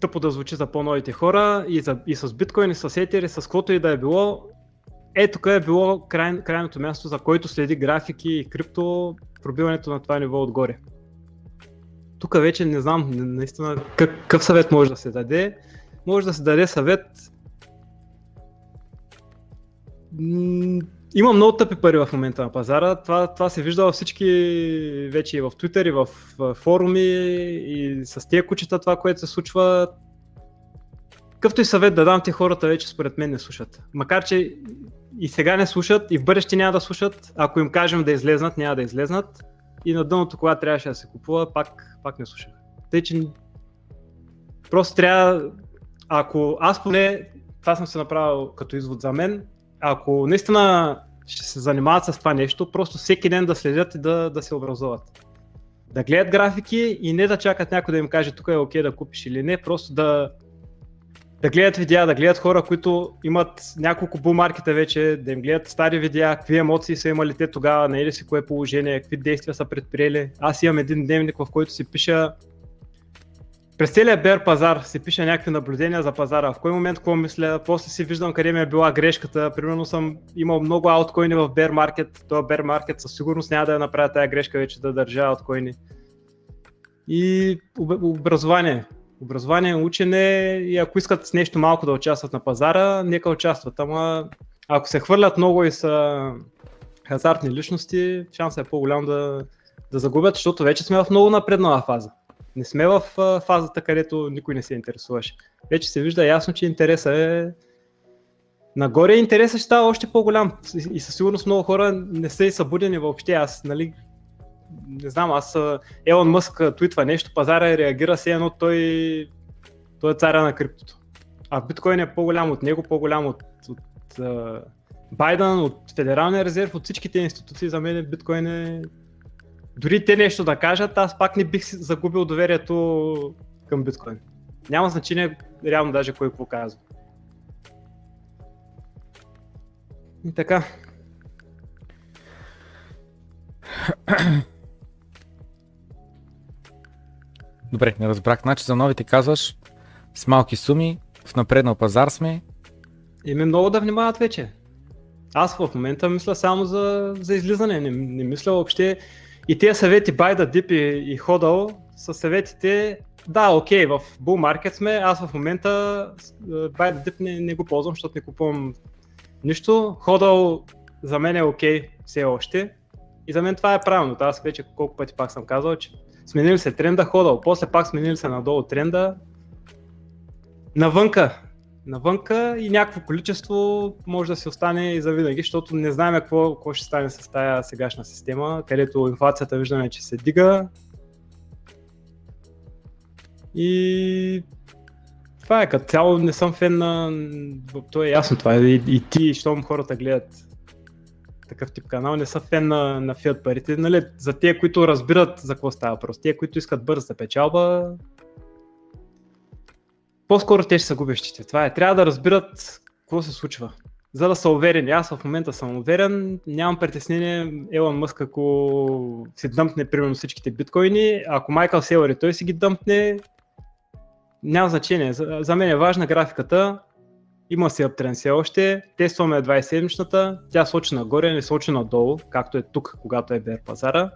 тъпо да звучи за по-новите хора и с биткоин, и с етери, с каквото и да е било. Е, тук е било крайното място, за който следи графики и крипто, пробиването на това ниво отгоре. Тук вече не знам наистина какъв съвет може да се даде. Може да се даде съвет. Има много тъпи пари в момента на пазара, това се вижда във всички, вече и в Twitter, и в форуми, и с тия кучета, това, което се случва. Какъвто и съвет да дам, те хората вече според мен не слушат. Макар че и сега не слушат, и в бъдеще няма да слушат, ако им кажем да излезнат, няма да излезнат. И на дъното, когато трябваше да се купува, пак не слушат. Тъй, че просто трябва, ако аз поне, това съм се направил като извод за мен, ако наистина ще се занимават с това нещо, просто всеки ден да следят и да се образуват. Да гледат графики и не да чакат някой да им каже тук е окей да купиш или не, просто да гледат видеа, да гледат хора, които имат няколко булмаркета вече, да им гледат стари видеа, какви емоции са имали те тогава, наели си кое положение, какви действия са предприели. Аз имам един дневник, в който си пиша през целия бер пазар, си пиша някакви наблюдения за пазара, в кой момент какво мисля, после си виждам къде ми е била грешката, примерно съм имал много ауткоини в бер маркет, този бер маркет със сигурност няма да я направя тая грешка вече да държа ауткоини. И образование, учене и ако искат с нещо малко да участват на пазара, нека участват, ама ако се хвърлят много и са хазартни личности, шансът е по-голям да загубят, защото вече сме в много напреднала фаза. Не сме в фазата, където никой не се интересуваше. Вече се вижда ясно, че интересът е нагоре, интересът ще става още по-голям и със сигурност много хора не са и събудени въобще. Аз, нали, не знам, Елон Мъск твитва нещо, пазара реагира се едно, той е царя на криптото. А биткоин е по-голям от него, по-голям от Байден, от Федералния резерв, от всичките институции. За мен биткоин е... Дори те нещо да кажат, аз пак не бих загубил доверието към биткоин. Няма значение реално даже кой какво казва. И така. Добре, не разбрах. Значи за новите казваш, с малки суми, в напреднал пазар сме. Еми много да внимават вече. Аз в момента мисля само за излизане, не мисля въобще. И тези съвети Байда, Дип и Ходъл са съветите, да, окей, в Bull Market сме, аз в момента Байда Дип не го ползвам, защото не купувам нищо. Ходъл за мен е окей все още и за мен това е правилно. Аз вече колко пъти пак съм казал, че сменили се тренда Ходъл, после пак сменили се надолу тренда. Навънка, навънка и някакво количество може да се остане и завинаги, защото не знаем какво ще стане с тая сегашна система, където инфлацията виждаме, че се дига. И това е като цяло, не съм фен на... То е ясно това. И ти, щом хората гледат такъв тип канал, не са фен на фиат парите. Нали? За тия, които разбират за какво става въпрос, тия, които искат бърза печалба, по-скоро те ще са губещите. Това е. Трябва да разбират какво се случва, за да са уверени. Аз в момента съм уверен, нямам притеснение Елон Мъск, ако си дъмпне примерно всичките биткоини, ако Майкъл Сейлър и той си ги дъмпне, няма значение. За мен е важна графиката, има си аптренд все още, тестваме 27-чната, тя сочи нагоре, не сочи надолу, както е тук, когато е бер пазара.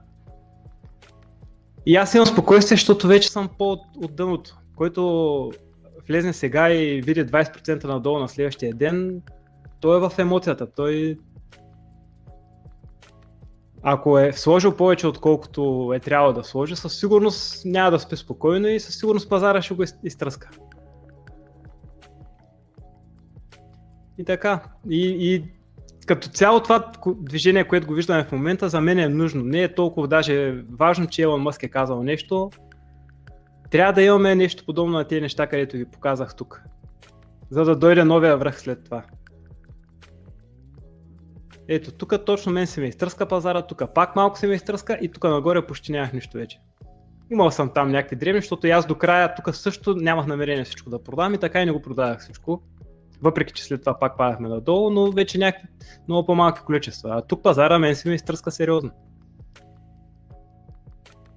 И аз имам спокойствие, защото вече съм по-от дъното, който влезне сега и види 20% надолу на следващия ден, той е в емоцията, той ако е сложил повече отколкото е трябвало да сложи, със сигурност няма да спи спокойно и със сигурност пазара ще го изтръска. И така, и като цяло това движение, което го виждаме в момента, за мен е нужно. Не е толкова даже важно, че Елон Мъск е казал нещо. Трябва да имаме нещо подобно на тези неща, където ви показах тук, за да дойде новия връх след това. Ето, тук точно мен се ме изтръска пазара, тук пак малко се ме изтръска и тук нагоре почти нямах нищо вече. Имал съм там някакви древни, защото аз до края тук също нямах намерение всичко да продавам и така и не го продавах всичко. Въпреки че след това пак падахме надолу, но вече някакви много по-малки количества. А тук пазара мен се ме изтръска сериозно.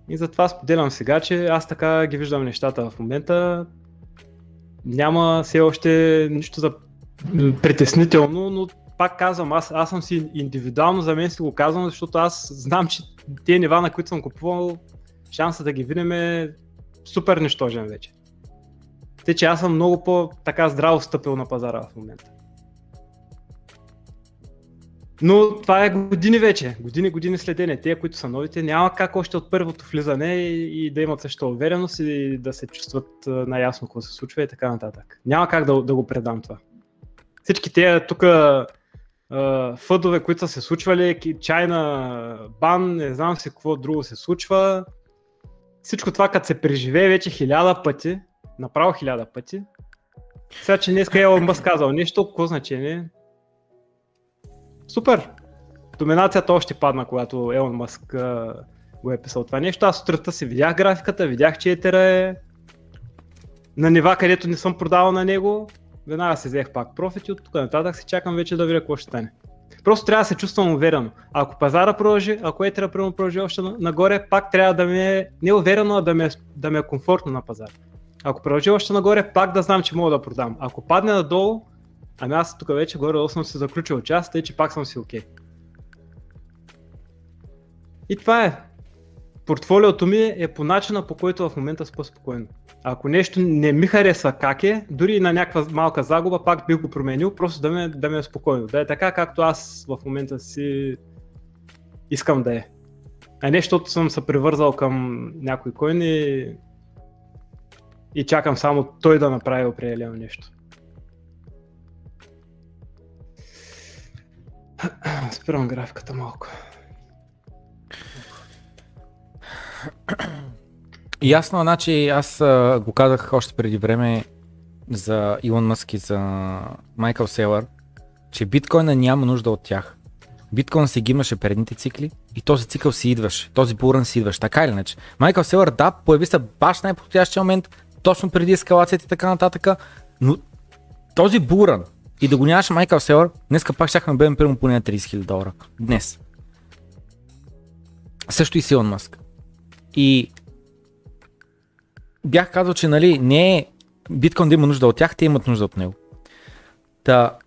И затова споделям сега, че аз така ги виждам нещата в момента. Няма все още нищо за притеснително, но пак казвам, аз съм си индивидуално, за мен си го казвам, защото аз знам, че тези нива, на които съм купувал, шанса да ги видим е супер нищожен вече. Те, че аз съм много по-така здраво стъпил на пазара в момента. Но това е години вече, години следене. Те, които са новите, няма как още от първото влизане и да имат същата увереност и да се чувстват наясно какво се случва и така нататък. Няма как да го предам това. Всички тези тук фъдове, които са се случвали, чайна бан, не знам си какво друго се случва. Всичко това, като се преживее вече 1000 пъти, направо 1000 пъти. Сега, че днес Елон Мъск казал нещо, какво значение? Супер! Доминацията още падна, когато Елон Мъск го е писал това нещо. Аз сутринта си видях графиката, видях, че етера е на нива, където не съм продавал на него. Веднага се взех пак профит и от тук нататък се чакам вече да видя какво ще стане. Просто трябва да се чувствам уверено. Ако пазара продължи, ако етера продължи още нагоре, пак трябва да ми е неуверено, а да ми е комфортно на пазара. Ако продължи още нагоре, пак да знам, че мога да продам. Ако падне надолу, ами аз тук вече горе-долу съм се заключил част, тъй че пак съм си окей. И това е. Портфолиото ми е по начина, по който в момента спа спокойно. Ако нещо не ми харесва как е, дори на някаква малка загуба, пак бих го променил, просто да ми е спокойно. Да е така, както аз в момента си искам да е. А не, защото съм се привързал към някой койн и чакам само той да направи определено нещо. Спирам графиката малко. Ясно, значи аз го казах още преди време за Илон Мъск и за Майкъл Сейлър, че биткоина няма нужда от тях. Биткоин си ги имаше предните цикли и този цикъл си идваше, този бурън си идваш, така или иначе. Майкъл Сейлър, да, появи се баш най-подходящия момент, точно преди ескалацията и така нататък, но този бурън и да го нямаш Майкъл Сейлър, днеска пак щяхме да бъдем примерно поне на $30,000 днес. Също и Илон Мъск. И бях казал, че нали, не е биткоин да има нужда от тях, те имат нужда от него. Та,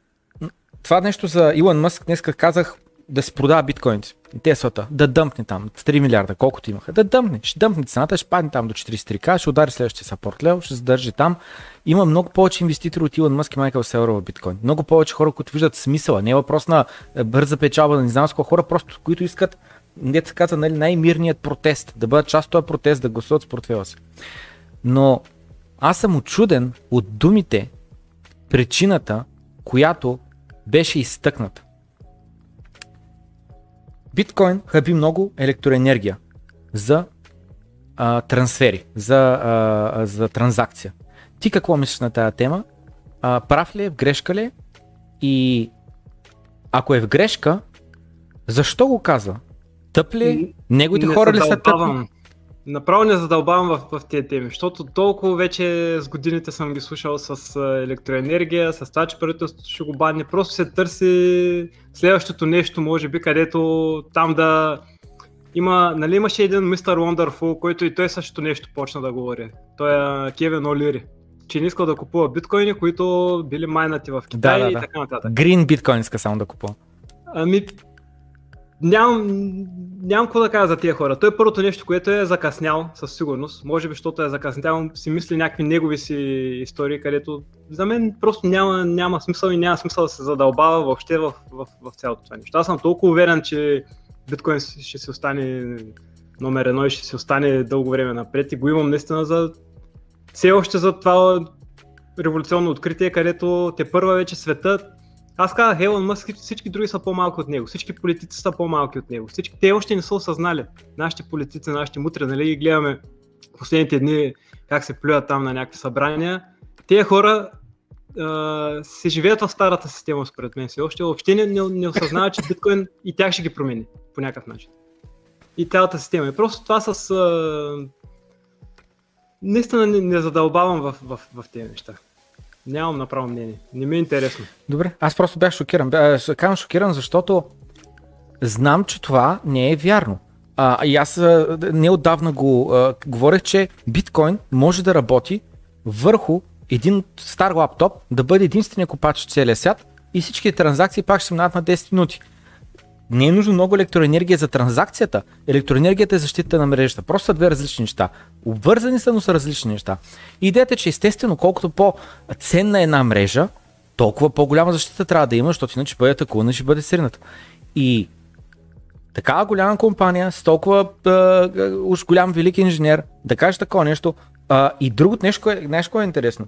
това нещо за Илон Мъск, днес казах да си продава биткоините, Теслата, да дъмпне там 3 милиарда, колкото имаха, да дъмпне, ще дъмпне цената, ще падне там до 43K, ще удари следващия сапорт лево, ще задържи там. Има много повече инвеститори от Илон Мъск и Майкъл Сейлър в биткоин. Много повече хора, които виждат смисъла, не е въпрос на бърза печалба, не знам с колко хора, просто които искат, дето се казва, нали, най-мирният протест, да бъдат част от този протест, да гласуват с портфела си. Но аз съм учуден от думите, причината, която беше изтъкната. Биткоин хаби много електроенергия за трансфери, за транзакция. Ти какво мислиш на тая тема? Прав ли е, в грешка ли е? И ако е в грешка, защо го казва? Тъп ли? Неговите хора ли са тъпи? Направо не задълбавам в тези теми, защото толкова вече с годините съм ги слушал с електроенергия, с това, че правителството ще го банне. Просто се търси следващото нещо, може би, където там да има... Нали имаше един Mr. Wonderful, който и той същото нещо почна да говори. Той е Кевин Олири, че не искал да купува биткоини, които били майнати в Китай и така нататък. Green биткоин иска само да купува. Ами... Нямам какво да кажа за тия хора. Той е първото нещо, което е закъснял със сигурност. Може би, защото е закъснял, си мисли някакви негови си истории, където за мен просто няма смисъл и няма смисъл да се задълбава въобще в цялото това нещо. Аз съм толкова уверен, че биткоин ще си остане номер едно и ще си остане дълго време напред и го имам наистина за все още за това революционно откритие, където те първа вече светът. Аз казах, Елон Мъск, всички други са по-малки от него, всички политици са по-малки от него, всички те още не са осъзнали. Нашите политици, нашите мутри, нали ги гледаме последните дни как се плюят там на някакви събрания. Те хора се живеят в старата система, според мен, все още въобще не осъзнават, че биткоин и тях ще ги промени по някакъв начин. И цялата система. И просто това с... Наистина не задълбавам в тези неща. Нямам направо мнение. Не ми е интересно. Добре, аз просто бях шокиран. Казвам шокиран, защото знам, че това не е вярно. И аз неотдавна говорех, че биткоин може да работи върху един стар лаптоп, да бъде единствения купач в целия свят и всички транзакции пак ще се минават на 10 минути. Не е нужно много електроенергия за транзакцията. Електроенергията е защита на мрежата. Просто са две различни неща. Обвързани са, но са различни неща. Идеята е, че естествено, колкото по-ценна е една мрежа, толкова по-голяма защита трябва да има, защото иначе бъде атакувана и ще бъде срината. И такава голяма компания, с толкова уж голям велик инженер, да каже такова нещо. И другото нещо, нещо е интересно.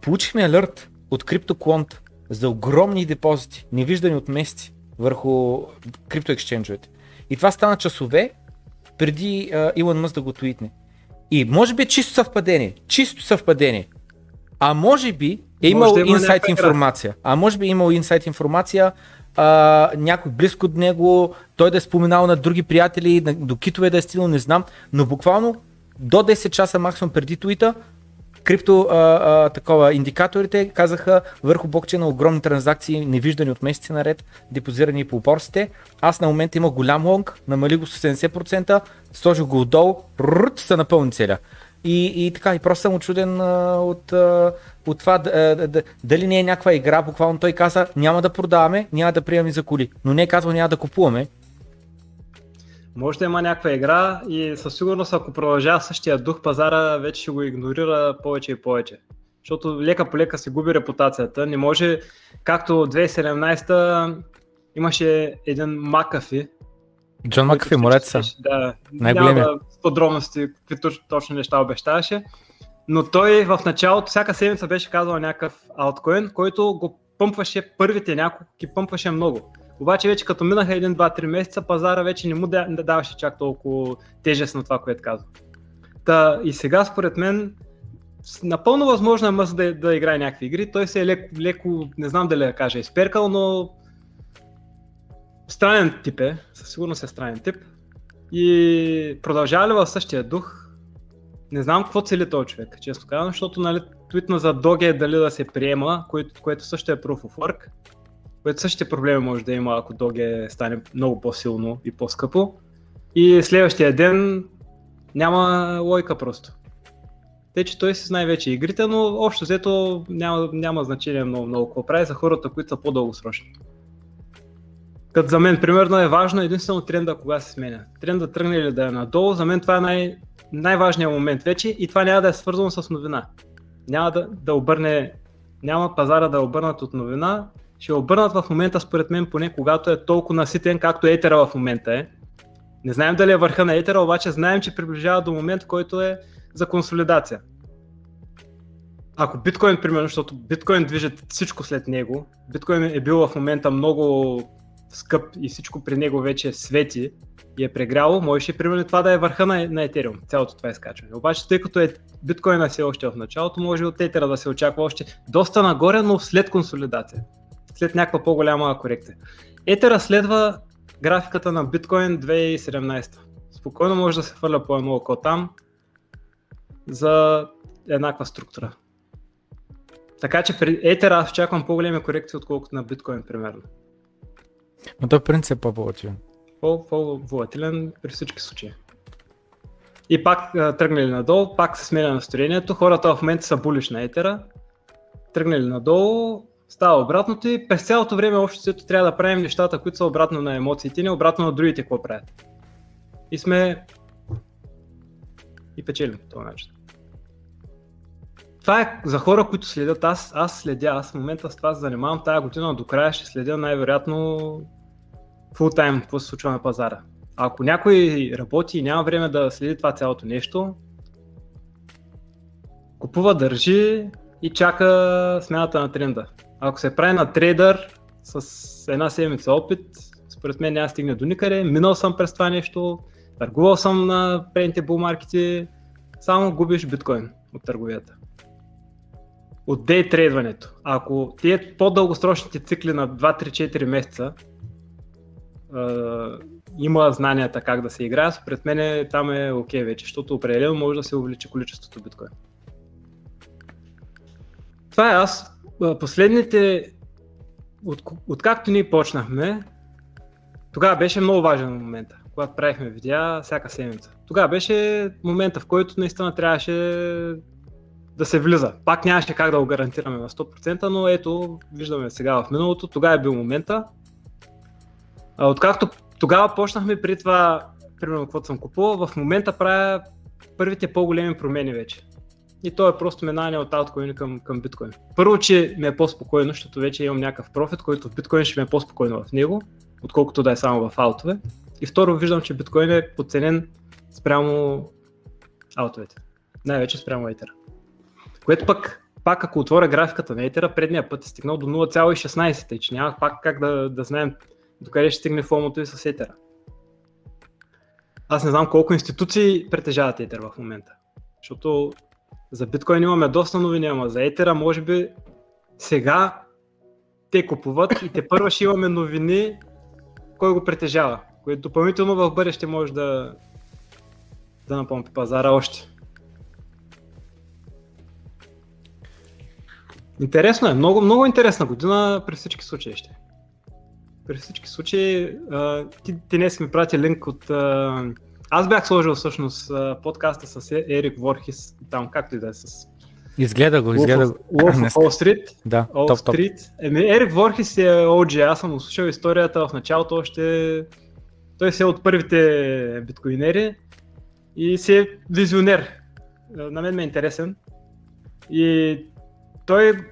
Получихме алърт от CryptoQuant за огромни депозити, невиждани от месеци върху криптоексченджовете. И това стана часове преди Илон Мъск да го твитне. И може би е чисто съвпадение. А може би е имал инсайт информация. Някой близко от него, той да е споменал на други приятели, до китове да е стигнал, не знам. Но буквално до 10 часа максимум преди твита, индикаторите казаха върху блокчейна огромни транзакции, невиждани от месеци наред, депозирани по борсите. Аз на момента имах голям лонг, намали го с 70%, сложих го отдолу, са напълни целя. И така, и просто съм очуден от това, дали не е някаква игра, буквално той каза, няма да продаваме, няма да приемаме за коли, но не е казал, няма да купуваме. Може да има някаква игра и със сигурност, ако продължава същия дух, пазара вече ще го игнорира повече и повече. Защото лека по лека се губи репутацията. Не може, както 2017-та имаше един Макафи. Джон Макафи, мореца. Да, най-големия. Няма подробности, какви точно неща обещаваше. Но той в началото, всяка седмица беше казал някакъв алткоин, който го пъмпваше първите няколко, ги пъмпваше много. Обаче вече като минаха 1-2-3 месеца, пазара вече не му даваше чак толкова тежест на това, което казва. Та и сега според мен напълно възможно е Мъск да играе някакви игри. Той се е леко, не знам дали да кажа изперкал, но странен тип е, със сигурност е странен тип. И продължава ли в същия дух, не знам какво цели този човек, честно казвам, защото нали, твитна за Доге дали да се приема, което също е Proof of Work. Което същите проблеми може да има, ако Доге стане много по-силно и по-скъпо. И следващия ден няма лойка просто. Те, че той си знае вече игрите, но общо взето няма значение много какво прави за хората, които са по-дългосрочни. Като за мен, примерно, е важно единствено тренда кога се сменя. Тренда тръгне ли да е надолу, за мен това е най-важният момент вече и това няма да е свързано с новина. Няма пазара да е обърнат от новина. Ще обърнат в момента, според мен, поне когато е толкова наситен, както етера в момента е. Не знаем дали е върха на етера, обаче знаем, че приближава до момент, който е за консолидация. ако биткоин, примерно, защото биткоин движи всичко след него, биткоин е бил в момента много скъп и всичко при него вече свети и е прегряло, можеше примерно това да е върха на Етериум, цялото това изкачване. Обаче, тъй като е биткоина си още в началото, може от Етера да се очаква още доста нагоре, но след консолидация, след някаква по-голяма корекция. Етера следва графиката на биткоин 2017. Спокойно може да се хвърля по едно око там за еднаква структура. Така че при Етера аз очаквам по-големи корекции, отколкото на биткоин примерно. Но той в принцип е по-волатилен. По-волатилен при всички случаи. И пак тръгнали надолу, пак се сменя настроението, хората в момента са булиш на Етера, тръгнали надолу, става обратното и през цялото време обществото трябва да правим нещата, които са обратно на емоциите ни, обратно на другите какво правят. И сме и печелим по този начин. Това е за хора, които следят, аз в момента с това се занимавам тази година, до края ще следя най-вероятно фултайм, какво се случва на пазара. А ако някой работи и няма време да следи това цялото нещо, купува, държи и чака смяната на тренда. Ако се прави на трейдър с една седмица опит, според мен няма стигне до никъде, минал съм през това нещо, търгувал съм на предните булмаркети, само губиш биткоин от търговията. От дей трейдването. Ако тие по-дългосрочните цикли на 2-3-4 месеца има знанията как да се играе, според мен там е окей вече, защото определено може да се увеличи количеството биткоин. Това е аз. Последните, откакто ние почнахме, тогава беше много важен момент, когато правихме видеа всяка седмица. Тогава беше момента, в който наистина трябваше да се влиза. Пак нямаше как да го гарантираме на 100%, но ето виждаме сега в миналото, тогава е бил момента. Откакто тогава почнахме, при това, примерно каквото съм купувал, в момента правя първите по-големи промени вече. И то е просто минаване от алткоин към биткоин. Първо, че ми е по-спокойно, защото вече имам някакъв профит, който в биткоин ще ми е по-спокойно в него, отколкото да е само в аутове. И второ, виждам, че биткоин е подценен спрямо аутовете, най-вече спрямо етера. Което пак ако отворя графиката на етера, предния път е стигнал до 0,16, и че няма пак как да знаем докъде ще стигне фомото и с етера. Аз не знам колко институции притежават етер в момента, защото за биткоин имаме доста новини, ама за етера може би сега те купуват и те първо ще имаме новини кой го притежава, което допълнително в бъдеще може да напомпи пазара още. Интересно е, много, много интересна година при всички случаи ще. При всички случаи, ти днес ми прати линк от... Аз бях сложил всъщност подкаста с Ерик Ворхис, там както и да е с... Изгледа го. Wall Street. Ерик Ворхис е OG, аз съм слушал историята в началото още... Той си е от първите биткоинери и си е визионер. На мен ме е интересен. И...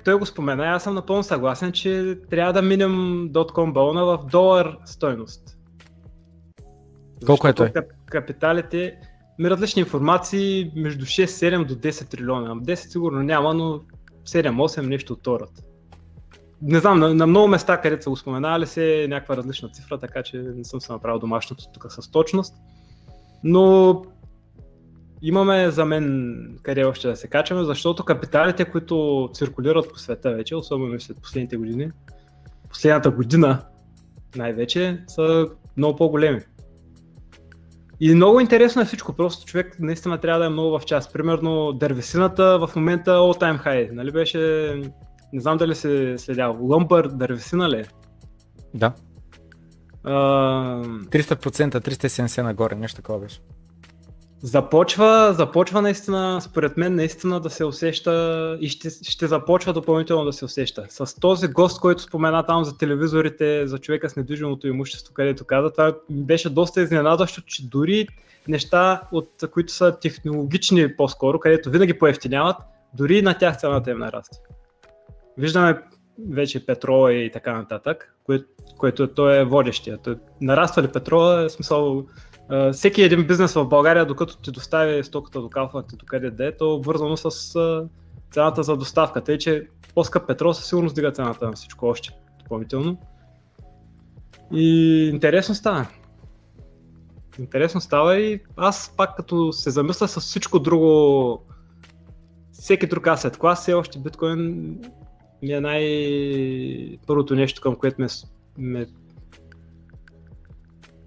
Той го спомена и аз съм напълно съгласен, че трябва да минем .com балона в долар стойност. Колко е той? Капиталите ми различни информации между 6-7 до 10 трилиона. 10 сигурно няма, но 7-8 нещо от торът. Не знам, на много места, където са го споменавали, се е някаква различна цифра, така че не съм се направил домашното тук с точност. Но... Имаме за мен къде още да се качаме, защото капиталите, които циркулират по света вече, особено след последните години, последната година най-вече, са много по-големи. И много интересно е всичко, просто човек наистина трябва да е много в час. Примерно дървесината в момента all time high, нали беше, не знам дали се следява, лъмбър, дървесина ли? Да. 300%, 370 нагоре, нещо такова беше. Започва наистина, според мен наистина да се усеща и ще започва допълнително да се усеща. С този гост, който спомена там за телевизорите, за човека с недвижимото имущество, където каза, това беше доста изненадващо, че дори неща, които са технологични по-скоро, където винаги поевтиняват, дори на тях цената им нараства. Виждаме вече петрола и така нататък, което той е водещия. Нараства ли петрола, е смисъл... всеки един бизнес в България, докато ти достави стоката до калфата, докъде да е, то обвързано с цената за доставката е, че по-скъп петрол със сигурност дига цената на всичко още допълнително. И интересно става. Интересно става и аз пак като се замисля с всичко друго, всеки друг асет клас, все още биткоин ми е най-първото нещо, към което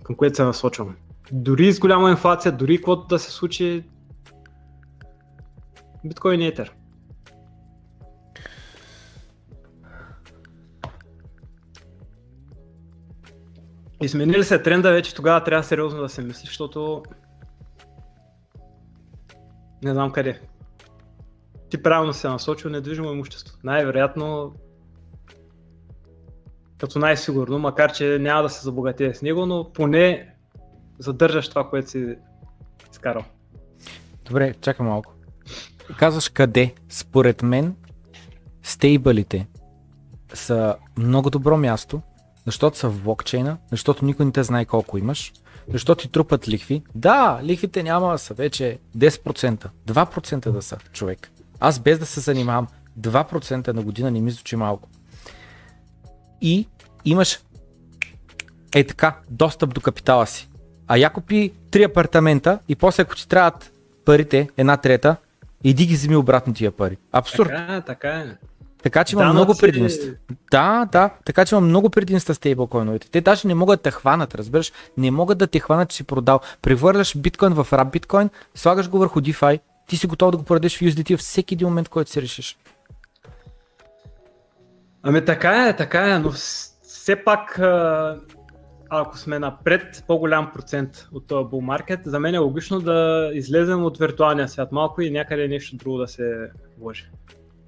към което се насочвам. Дори с голяма инфлация, дори каквото да се случи, биткоин е етер. Измени ли се тренда, вече тогава трябва сериозно да се мисли, защото не знам къде. Ти правилно се насочил недвижимо имущество. Най-вероятно като най-сигурно, макар че няма да се забогатее с него, но поне задържаш това, което си изкарал. Добре, чакай малко. Казваш къде? Според мен стейбълите са много добро място, защото са в блокчейна, защото никой не те знае колко имаш, защото ти трупат лихви. Да, лихвите няма да са вече 10%, 2% да са, човек. Аз без да се занимавам, 2% на година не ми звучи малко. И имаш е така достъп до капитала си. А я купи 3 апартамента и после ако ти трябват парите, една трета, иди ги вземи обратно тия пари. Абсурд. Така е. Така че има много предимства. Да, така че има много предимства с стейблкоиновете. Те даже не могат да те хванат, разбираш? Не могат да те хванат, че си продал. Превърляш биткоин в раб биткоин, слагаш го върху DeFi, ти си готов да го продадеш в USDT във всеки един момент, който си решиш. Ами така е, но все пак, ако сме напред по-голям процент от този bull market, за мен е логично да излезем от виртуалния свят малко и някъде нещо друго да се вложи.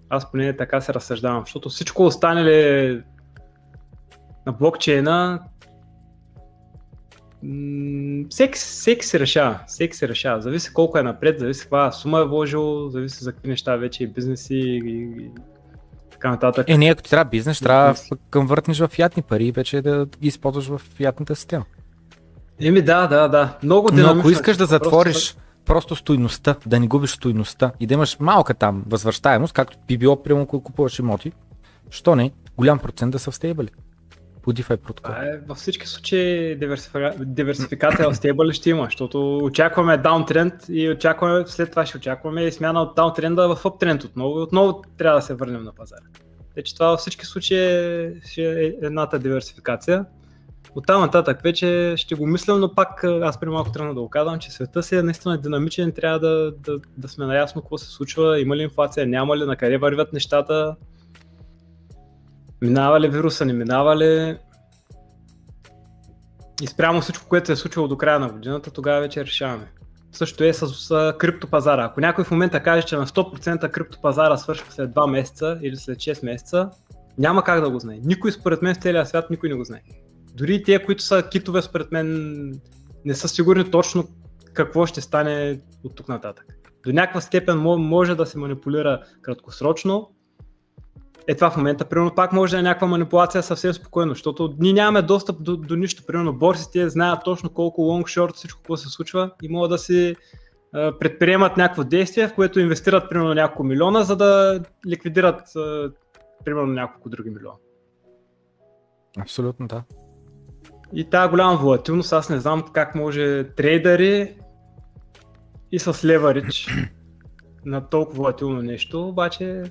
Аз поне така се разсъждавам, защото всичко останали на блокчейна, всеки се решава, зависи колко е напред, зависи каква сума е вложил, зависи за какви неща вече и бизнеси и така нататък. Е, не, ако ти трябва бизнес, трябва да конвъртнеш в фиатни пари и вече да ги използваш в фиатната система. Еми да, много динамично. Но ако искаш да затвориш просто стойността, да не губиш стойността и да имаш малка там възвръщаемост, както би било прямо ако купуваш имоти, що не, голям процент да са в стейбъли по DeFi протокол. Във всички случаи диверсификация в стейбъли ще има, защото очакваме даунтренд и след това ще очакваме и смяна от даунтренда в аптренд отново и отново трябва да се върнем на пазара. Тъй че това във всички случаи е едната диверсификация. Оттам нататък вече ще го мислям, но пак аз преди малко тръгна да го казвам, че света си е наистина динамичен, трябва да сме наясно какво се случва, има ли инфлация, няма ли, на къде вървят нещата, минава ли вируса, не минава ли. И спрямо всичко, което се е случило до края на годината, тогава вече решаваме. Също е с криптопазара. Ако някой в момента каже, че на 100% криптопазара свършва след 2 месеца или след 6 месеца, няма как да го знае. Никой според мен в целия свят никой не го знае. Дори те, които са китове, според мен не са сигурни точно какво ще стане от тук нататък. До някаква степен може да се манипулира краткосрочно. Е това в момента, примерно, пак може да е някаква манипулация съвсем спокойно, защото ние нямаме достъп до нищо. Примерно борсите знаят точно колко лонг-шорт всичко какво се случва и могат да си предприемат някакво действие, в което инвестират примерно няколко милиона, за да ликвидират примерно няколко други милиона. Абсолютно да. И тази голяма волатилност, аз не знам как може трейдъри и с леверидж на толкова волатилно нещо, обаче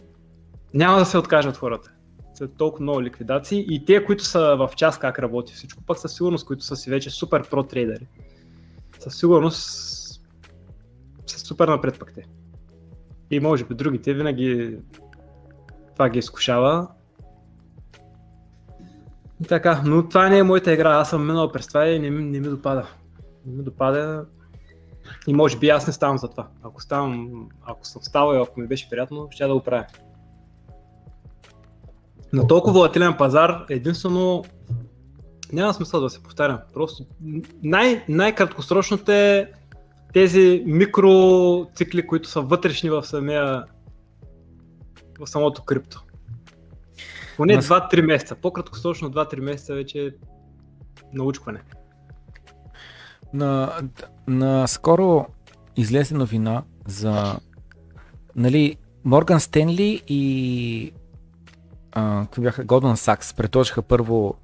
няма да се откажат хората. След толкова много ликвидации и те, които са в час как работи всичко, пък със сигурност, които са си вече супер про трейдъри, със сигурност са супер напред пък те. И може би другите винаги това ги изкушава. Така, но това не е моята игра, аз съм минал през това и не ми допада. Не ми допада и може би аз не ставам за това. Ако съм ставал и ако ми беше приятно, ще да го правя. На толкова волатилен пазар единствено няма смисъл да се повтарям. Просто най-краткосрочното е тези микроцикли, които са вътрешни в самото крипто. Поне 2-3 месеца, по-краткосрочно 2-3 месеца вече е научване. Наскоро излезе новина за Морган Стенли и Goldman Sachs предложиха първо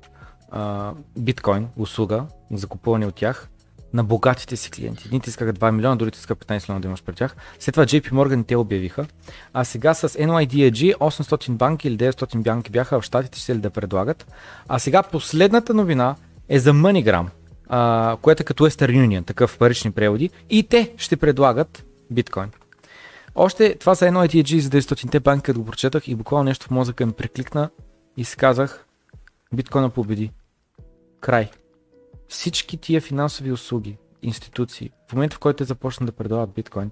биткоин услуга, закупуване от тях на богатите си клиенти. Едните искаха 2 милиона, другите искаха 15 милиона да имаш при тях. След това JP Morgan те обявиха, а сега с NYDIG 800 банки или 900 банки бяха в щатите, ще ли да предлагат. А сега последната новина е за Moneygram, което е като Western Union, такъв парични преводи, и те ще предлагат биткоин. Още това са NYDIG за 900-те банки, като го прочетах и буквално нещо в мозъка ми прикликна и си казах: биткоина победи. Край. Всички тия финансови услуги, институции, в момента в който те започнат да предлагат биткоин,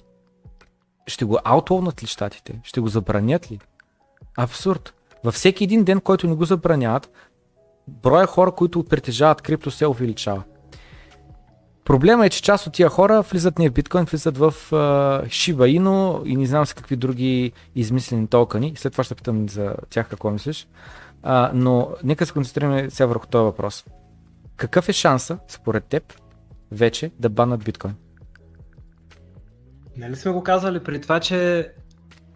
ще го аутлоунат ли щатите? Ще го забранят ли? Абсурд. Във всеки един ден, който не го забраняват, броя хора, които притежават крипто, се увеличава. Проблема е, че част от тия хора влизат не в биткоин, влизат в Шиба Ино и не знам с какви други измислени токени. След това ще питам за тях какво мислиш. Но нека се концентрираме сега върху този въпрос. Какъв е шанса, според теб, вече да банат биткоин? Нали сме го казвали при това, че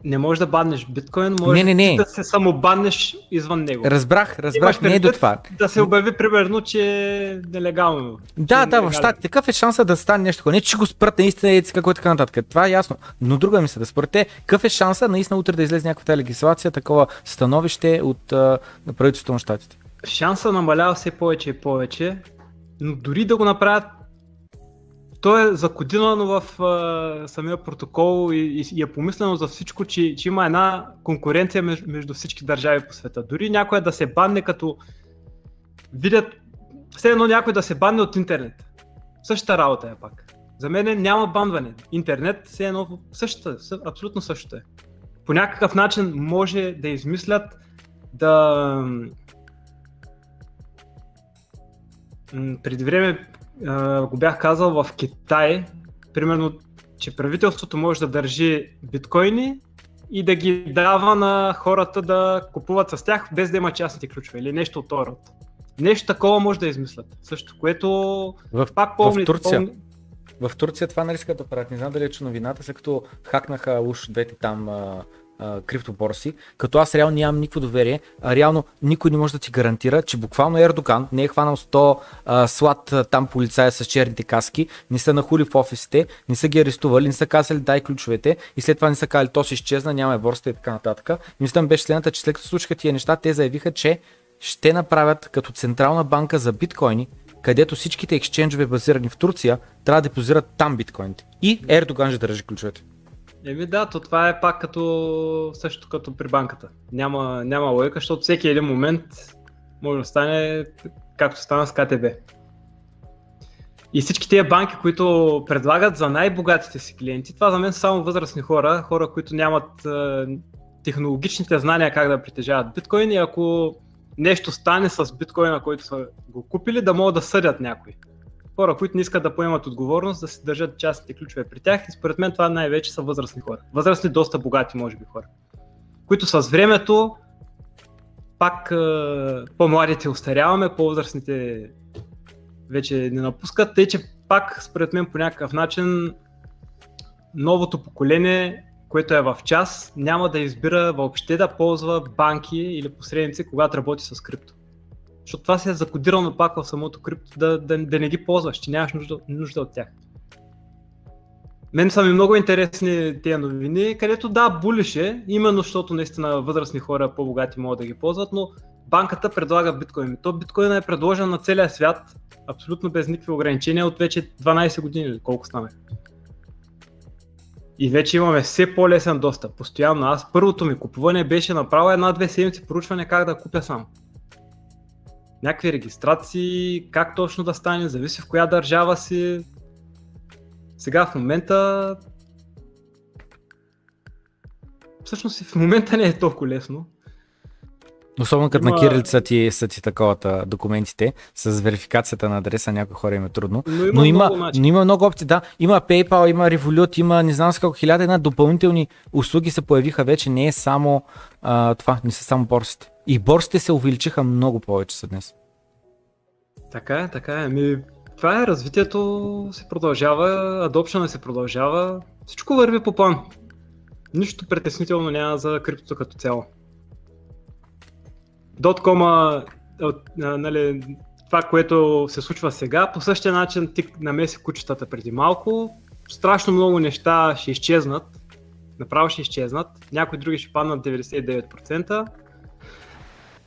не можеш да баннеш биткоин, можеш да се самобаннеш извън него. Разбрах, не е до това. Да се обяви примерно, че е нелегално. Да, в щатите. Какъв е шанса да стане нещо? Не, че го спрат наистина и какво е така нататък. Това е ясно. Но друга мисля, да спорете, какъв е шанса наистина утре да излезе някаква легислация, такова становище от правителството на щатите? Шанса намалява все повече и повече, но дори да го направят, то е закодинано в самия протокол и е помислено за всичко, че има една конкуренция между всички държави по света. Дори някой да се банне, като видят, все едно някой да се банне от интернет. Същата работа е пак. За мен няма банване. Интернет все едно същото, абсолютно същото е. По някакъв начин може да измислят да... Преди време го бях казал в Китай, примерно, че правителството може да държи биткоини и да ги дава на хората да купуват с тях, без да има частните ключове или нещо от този род. Нещо такова може да измислят също, което пак помни... В Турция това не искат да правят, не знам дали е че новината, след като хакнаха уж двете там криптоборси, като аз реално нямам никакво доверие, реално никой не може да ти гарантира, че буквално Ердоган не е хванал 100 слад там полицая с черните каски, не са нахули в офисите, не са ги арестували, не са казали дай ключовете и след това не са казали то си изчезна, няма борста и така нататък. Мислям беше следната, че след като случиха тия неща, те заявиха, че ще направят като централна банка за биткоини, където всичките ексченджове базирани в Турция трябва да депозират там биткоините и Ердоган ще държи ключовете. Еми да, то това е пак като също като при банката. Няма логика, защото всеки един момент може да стане както стана с КТБ. И всички тези банки, които предлагат за най-богатите си клиенти, това за мен са само възрастни хора, хора, които нямат технологичните знания как да притежават биткоин и ако нещо стане с биткоина, който са го купили, да могат да съдят някой. Хора, които не искат да поемат отговорност, да си държат частните ключове при тях и според мен това най-вече са възрастни хора. Възрастни, доста богати може би хора, които с времето пак по-младите остаряваме, по-възрастните вече не напускат, тъй че пак според мен по някакъв начин новото поколение, което е в час, няма да избира въобще да ползва банки или посредници, когато работи с крипто. Защото това се е закодирано пак в самото крипто, да не ги ползваш, че нямаш нужда от тях. Мен са ми много интересни тези новини, където да, булише, именно защото наистина възрастни хора по-богати могат да ги ползват, но банката предлага биткоин. То биткоин е предложен на целия свят, абсолютно без никакви ограничения, от вече 12 години или колко стана. И вече имаме все по-лесен достъп. Постоянно аз, първото ми купуване беше направо 1-2 седмици проучване как да купя сам. Някакви регистрации, как точно да стане, зависи в коя държава си. Сега в момента... Всъщност в момента не е толкова лесно. Особено като на кирилица ти са ти таковата документите, с верификацията на адреса някои хора им е трудно. Но има много опции, да. Има PayPal, има Revolut, има не знам с колко хиляда една допълнителни услуги се появиха вече, не е само това, не са само борсите. И борсите се увеличиха много повече са днес. Така е. Това е развитието, се продължава, адопшъна се продължава, всичко върви по план. Нищо притеснително няма за криптото като цяло. Доткома, нали, това, което се случва сега, по същия начин ти намеси кучетата преди малко. Страшно много неща ще изчезнат, направо ще изчезнат, някои други ще паднат 99%.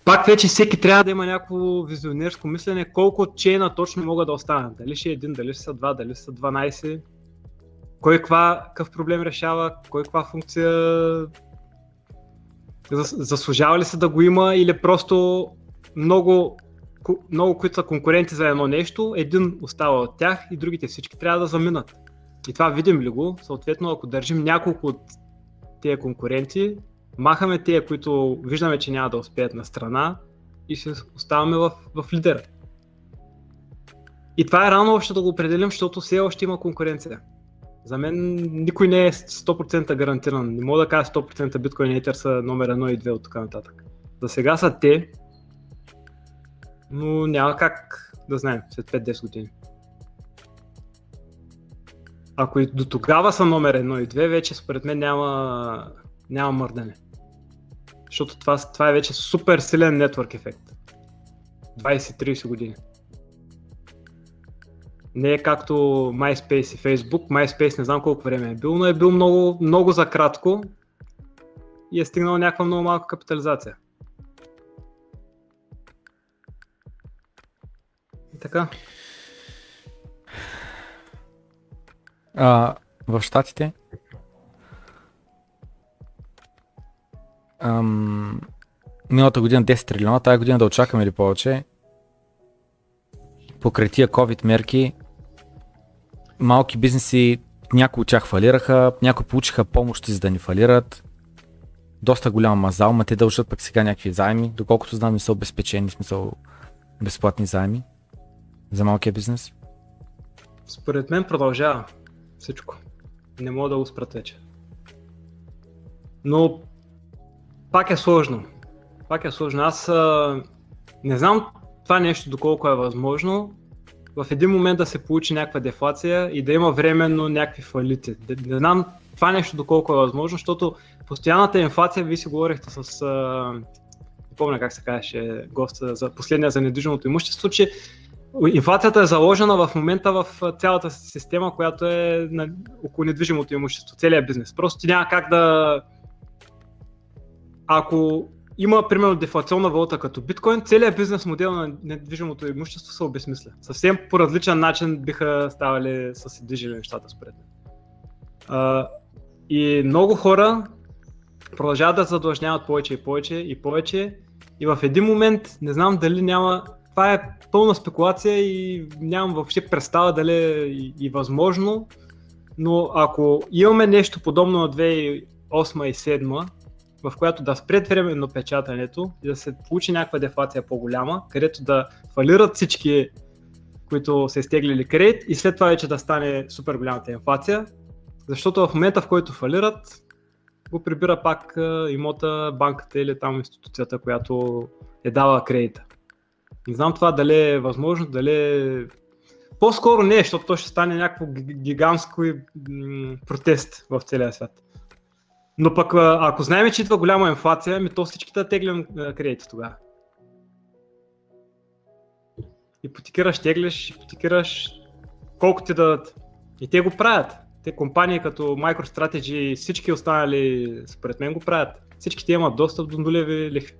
Пак вече всеки трябва да има някакво визионерско мислене, колко чейна точно могат да останат. Дали ще е един, дали ще са два, дали ще са 12. Кой какъв проблем решава, кой каква функция заслужава ли се да го има, или просто много, които са конкуренти за едно нещо, един остава от тях и другите всички трябва да заминат. И това видим ли го, съответно ако държим няколко от тези конкуренти, махаме тези, които виждаме, че няма да успеят на страна и се оставаме в лидера. И това е рано още да го определим, защото все още има конкуренция. За мен никой не е 100% гарантиран. Не мога да кажа 100% биткоин и Ether са номер 1 и 2 от тук нататък. За сега са те, но няма как да знаем след 5-10 години. Ако и до тогава са номер 1 и 2, вече според мен няма мърдане. Защото това е вече супер силен нетворк ефект. 20-30 години. Не е както MySpace и Facebook. MySpace не знам колко време е бил, но е бил много, много за кратко и е стигнал някаква много малка капитализация. И така. В щатите миналата година 10 трилиона, тази година да очакаме ли повече? Покрай тия COVID мерки малки бизнеси, някои от тях фалираха, някои получиха помощи, за да не фалират. Доста голям мазал, ма те дължат пък сега някакви заеми, доколкото знам не са обезпечени, в смисъл безплатни заеми за малкия бизнес. Според мен продължава всичко. Не мога да го спрат вече. Но пак е сложно. Аз не знам това нещо доколко е възможно. В един момент да се получи някаква дефлация и да има временно някакви фалити. Не знам това нещо доколко е възможно, защото постоянната инфлация, вие си говорихте с... не помня как се казваше госта за последния за недвижимото имущество, че инфлацията е заложена в момента в цялата система, която е около недвижимото имущество, целият бизнес. Просто ти няма как да... Ако има, примерно, дефлационна валута като биткоин, целият бизнес модел на недвижимото имущество се обезмисля. Съвсем по различен начин биха ставали са се движили нещата според мен. И много хора продължават да задлъжняват повече. И в един момент, не знам дали няма... Това е пълна спекулация и нямам въобще представа дали е и възможно, но ако имаме нещо подобно на 2008 и 2007, в която да спрет временно печатането и да се получи някаква дефлация по-голяма, където да фалират всички, които са изтеглили кредит и след това вече да стане супер голямата инфлация, защото в момента, в който фалират, го прибира пак имота, банката или там институцията, която е дала кредита. Не знам това дали е възможно, дали... По-скоро не, защото то ще стане някакво гигантско протест в целия свят. Но пък ако знаем, че идва голяма инфлация, то всичките теглим кредити тогава. Ипотекираш, теглиш, колко ти дадат. И те го правят. Те компании като MicroStrategy и всички останали, според мен, го правят. Всички те имат достъп до нулеви лихви.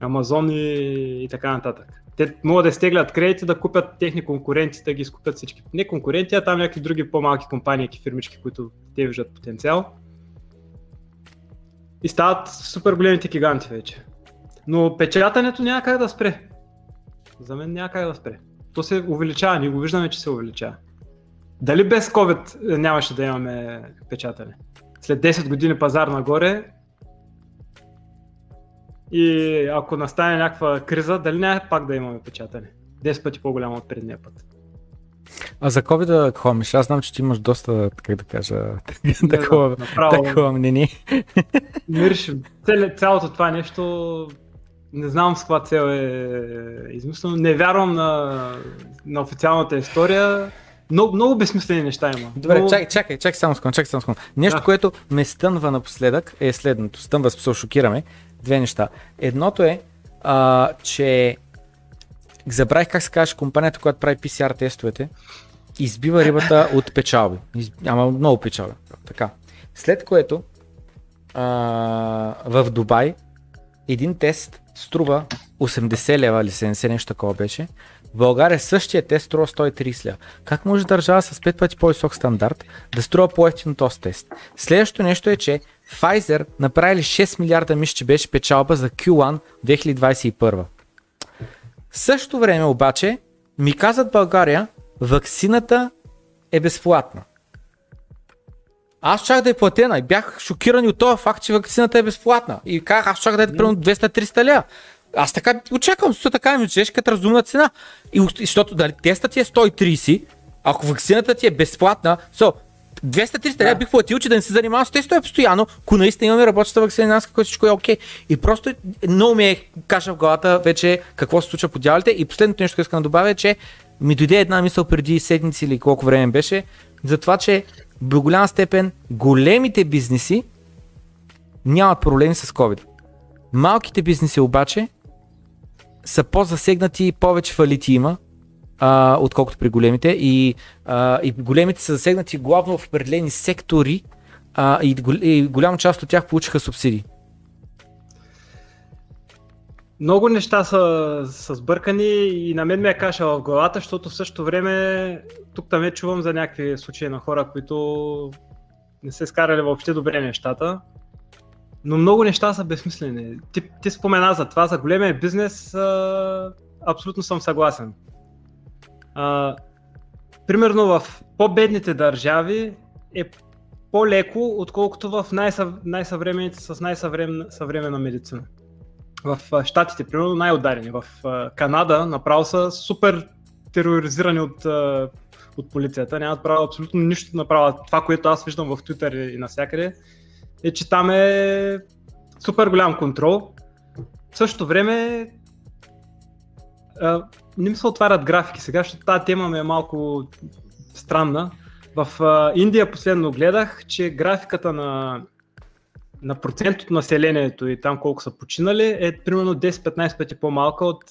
Амазон и така нататък. Те могат да изтеглят кредити, да купят техни конкуренти, да ги изкупят всички. Не конкуренти, а там някакви други по-малки компании, фирмички, които те виждат потенциал. И стават супер големите гиганти вече. Но печатането няма как да спре. За мен няма как да спре. То се увеличава, ние го виждаме, че се увеличава. Дали без COVID нямаше да имаме печатане? След 10 години пазар нагоре, и ако настане някаква криза, дали няма пак да имаме печатане? 10 пъти по-голямо от предния път. А за COVID-а, Хомиш, аз знам, че ти имаш доста, как да кажа, такова мнение. Мириш, цялото това нещо, не знам с каква цел е измислено, не вярвам на официалната история, Много безсмислени неща има. Добре, но... чакай само секунда. Нещо, което ме стънва напоследък е следното. Стънва, се шокираме. Две неща. Едното е, че забравих как се казва компанията, която прави PCR тестовете, избива рибата от печалби. Ама много печалби. Така. След което в Дубай един тест струва 80 лева или 70, нещо такова беше. В България същия тест струва 130 лева. Как може държава с 5 пъти по-висок стандарт да струва по-евтин този тест? Следващото нещо е, че Pfizer направили 6 милиарда, мисля, че беше печалба за Q1 2021. В същото време обаче ми казват България, ваксината е безплатна. Аз чаках да е платена и бях шокиран от това факт, че ваксината е безплатна. И казах, аз чаках да е примерно 200-300 лева. Аз така очаквам, защото така ми чеш като разумна цена. И защото дали тестът ти е 130, ако ваксината ти е безплатна, 200-300 лева бих платил, че да не се занимавам с тестове постоянно, ако наистина имаме работеща ваксинанска, която всичко е окей. И просто много ми е каша в главата вече какво се случва по дяволите. И последното нещо, което искам да добавя е, че ми дойде една мисъл преди седмици или колко време беше, за това, че в голяма степен големите бизнеси нямат проблеми с COVID. Малките бизнеси обаче са по-засегнати и повече фалити има, отколкото при големите. И големите са засегнати главно в определени сектори и голяма част от тях получиха субсидии. Много неща са сбъркани и на мен ме е каша в главата, защото в същото време тук там чувам за някакви случаи на хора, които не се скарали въобще добре нещата. Но много неща са безсмислени. Ти спомена за това, за големия бизнес, абсолютно съм съгласен. Примерно в по-бедните държави е по-леко, отколкото в най-съвременните с най-съвременна медицина. В щатите, примерно, най-ударени. В Канада направо са супер тероризирани от полицията. Нямат право абсолютно нищо да правят. Това, което аз виждам в Твитър и навсякъде, е, че там е супер голям контрол. В същото време не ми се отварят графики сега, защото тази тема ми е малко странна. В Индия последно гледах, че графиката на процент от населението и там колко са починали е примерно 10-15 пъти по-малка от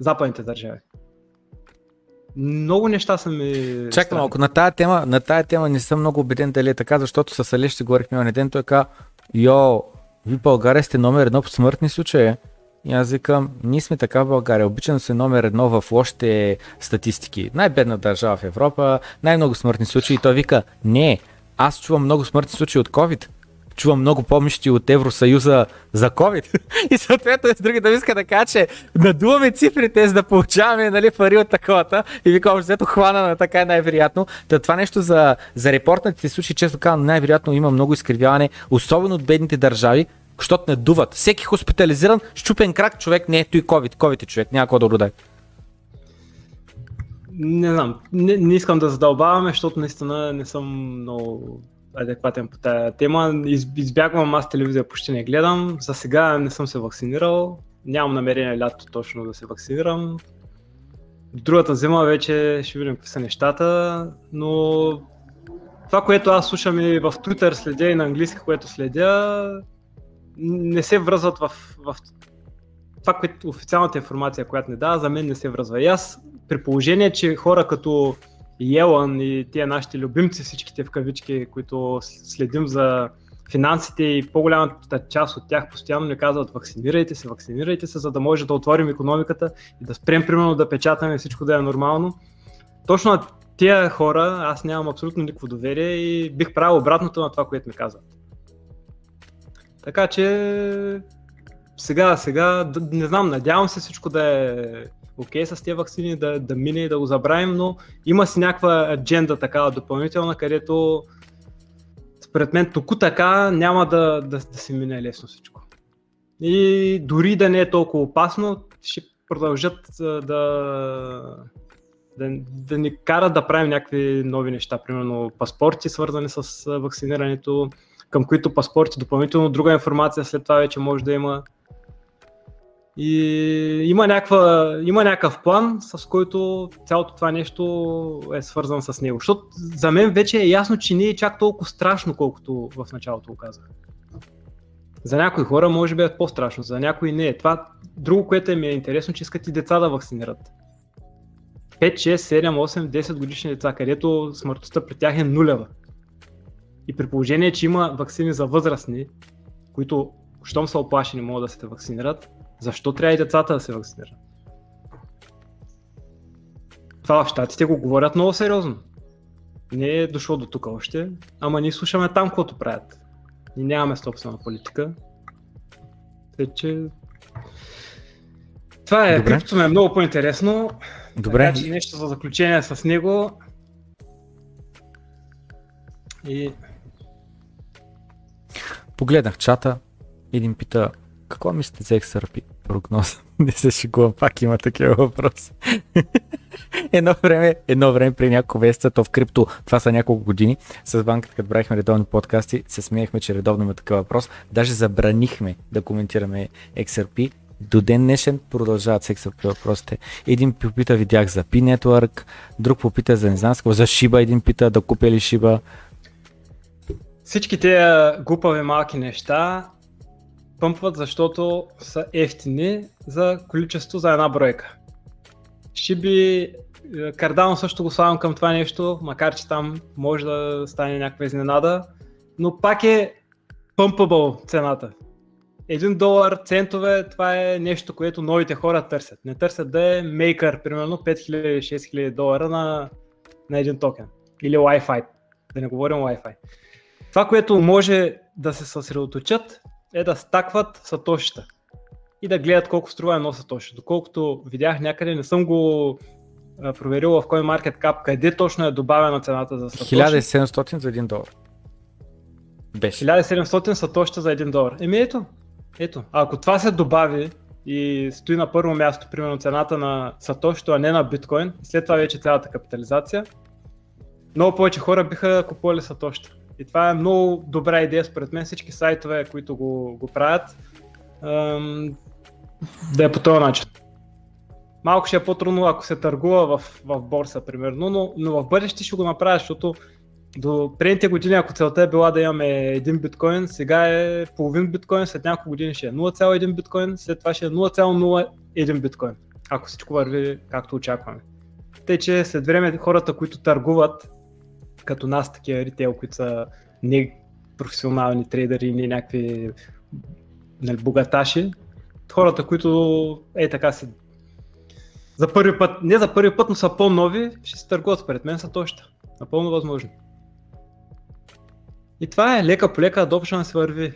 западните държави. Много неща са ми... Чакай малко, на тая тема не съм много убеден дали е така, защото с Алеш си говорих миналия ден, той каза, ви България сте номер едно по смъртни случаи. И аз викам, ние сме така в България, обичам се номер едно в лошите статистики. Най-бедна държава в Европа, най-много смъртни случаи. И той вика, не, аз чувам много смъртни случаи от COVID. Чувам много помощи от Евросъюза за COVID и съответно с други да ми иска да кажа, че надуваме цифрите, за да получаваме пари от таковата и викам, защото хвана на така е най-вероятно. Това нещо за репортните случаи, често казвам, най-вероятно има много изкривяване, особено от бедните държави, защото надуват. Всеки хоспитализиран, щупен крак човек, не е той COVID, COVID е човек, няма какво да уродай. Не знам, не искам да задълбаваме, защото наистина не съм много... адекватен по тая тема. Избягвам, аз телевизия почти не гледам. За сега не съм се вакцинирал. Нямам намерение лято точно да се вакцинирам. Другата зима вече ще видим какви са нещата, но това, което аз слушам и в Twitter следя и на английски, което следя, не се връзват в това, което официалната информация, която не дава, за мен не се връзва. И аз при положение, че хора като Елън и тия нашите любимци, всичките в кавички, които следим за финансите и по-голямата част от тях постоянно ни казват вакцинирайте се, за да може да отворим икономиката и да спрем примерно да печатаме всичко да е нормално. Точно на тия хора аз нямам абсолютно никакво доверие и бих правил обратното на това, което ми казват. Така че сега, не знам, надявам се всичко да е окей с тези вакцини, да мине и да го забравим, но има си някаква адженда такава допълнителна, където според мен току така няма да си мине лесно всичко. И дори да не е толкова опасно, ще продължат да ни карат да правим някакви нови неща, примерно паспорти, свързани с вакцинирането, към които паспорти допълнително друга информация след това вече може да има. И има някакъв план, с който цялото това нещо е свързано с него. Защото за мен вече е ясно, че не е чак толкова страшно, колкото в началото го казах. За някои хора може би е по-страшно, за някои не е. Това друго, което ми е интересно, че искат и деца да вакцинират. 5, 6, 7, 8, 10 годишни деца, където смъртността при тях е нулева. И при положение, че има вакцини за възрастни, които щом са оплашени могат да се вакцинират, защо трябва и децата да се вакцинират? Това в щатите го говорят много сериозно. Не е дошло до тук още, ама ние слушаме там, което правят. Ние нямаме собствена политика. Тъй, че... Това е, криптото ми е много по-интересно. Добре. Така че нещо за заключение с него. И... Погледнах чата, един пита, какво мислите за XRP прогноза? Не се шегувам, пак има такива въпроси. Едно време при няколко месеца, то в крипто, това са няколко години, с банката, като правихме редовни подкасти, се смеяхме, че редовно има такъв въпрос. Даже забранихме да коментираме XRP. До ден днешен продължават секса въпросите. Един попита, видях за P Network, друг попита за не знам какво, за Shiba, един пита да купя ли Shiba. Всички тези глупави малки неща пъмпват, защото са ефтини за количество за една бройка. Shiba, Cardano също го славам към това нещо, макар че там може да стане някаква изненада, но пак е пъмпабъл цената. $1 центове, това е нещо, което новите хора търсят. Не търсят да е мейкър, примерно $5000-$6000 на един токен. Или Wi-Fi, да не говорим Wi-Fi. Това, което може да се съсредоточат, е да стакват сатошита и да гледат колко струва едно сатоши. Доколкото видях някъде, не съм го проверил в кой маркет кап, къде точно е добавена цената за сатоши. $1700 за $1. Беше. $1700 сатошита за $1. Еми ето. Ето, ако това се добави и стои на първо място, примерно цената на сатошито, а не на биткоин, след това вече цялата капитализация, много повече хора биха купували сатошито. И това е много добра идея според мен, всички сайтове, които го правят, да е по този начин. Малко ще е по-трудно, ако се търгува в борса, примерно, но в бъдеще ще го направя, защото до предните години, ако целта е била да имаме 1 биткоин, сега е половин биткоин, след няколко години ще е 0,1 биткоин, след това ще е 0,01 биткоин, ако всичко върви както очакваме. Тъй, че след време хората, които търгуват, като нас такива ритейл, които са не професионални трейдери, не някакви богаташи, хората, които така са за първи път, не за първи път, но са по-нови, ще се търгуват според мен сатошита. Напълно възможно. И това е лека по лека adoption се върви.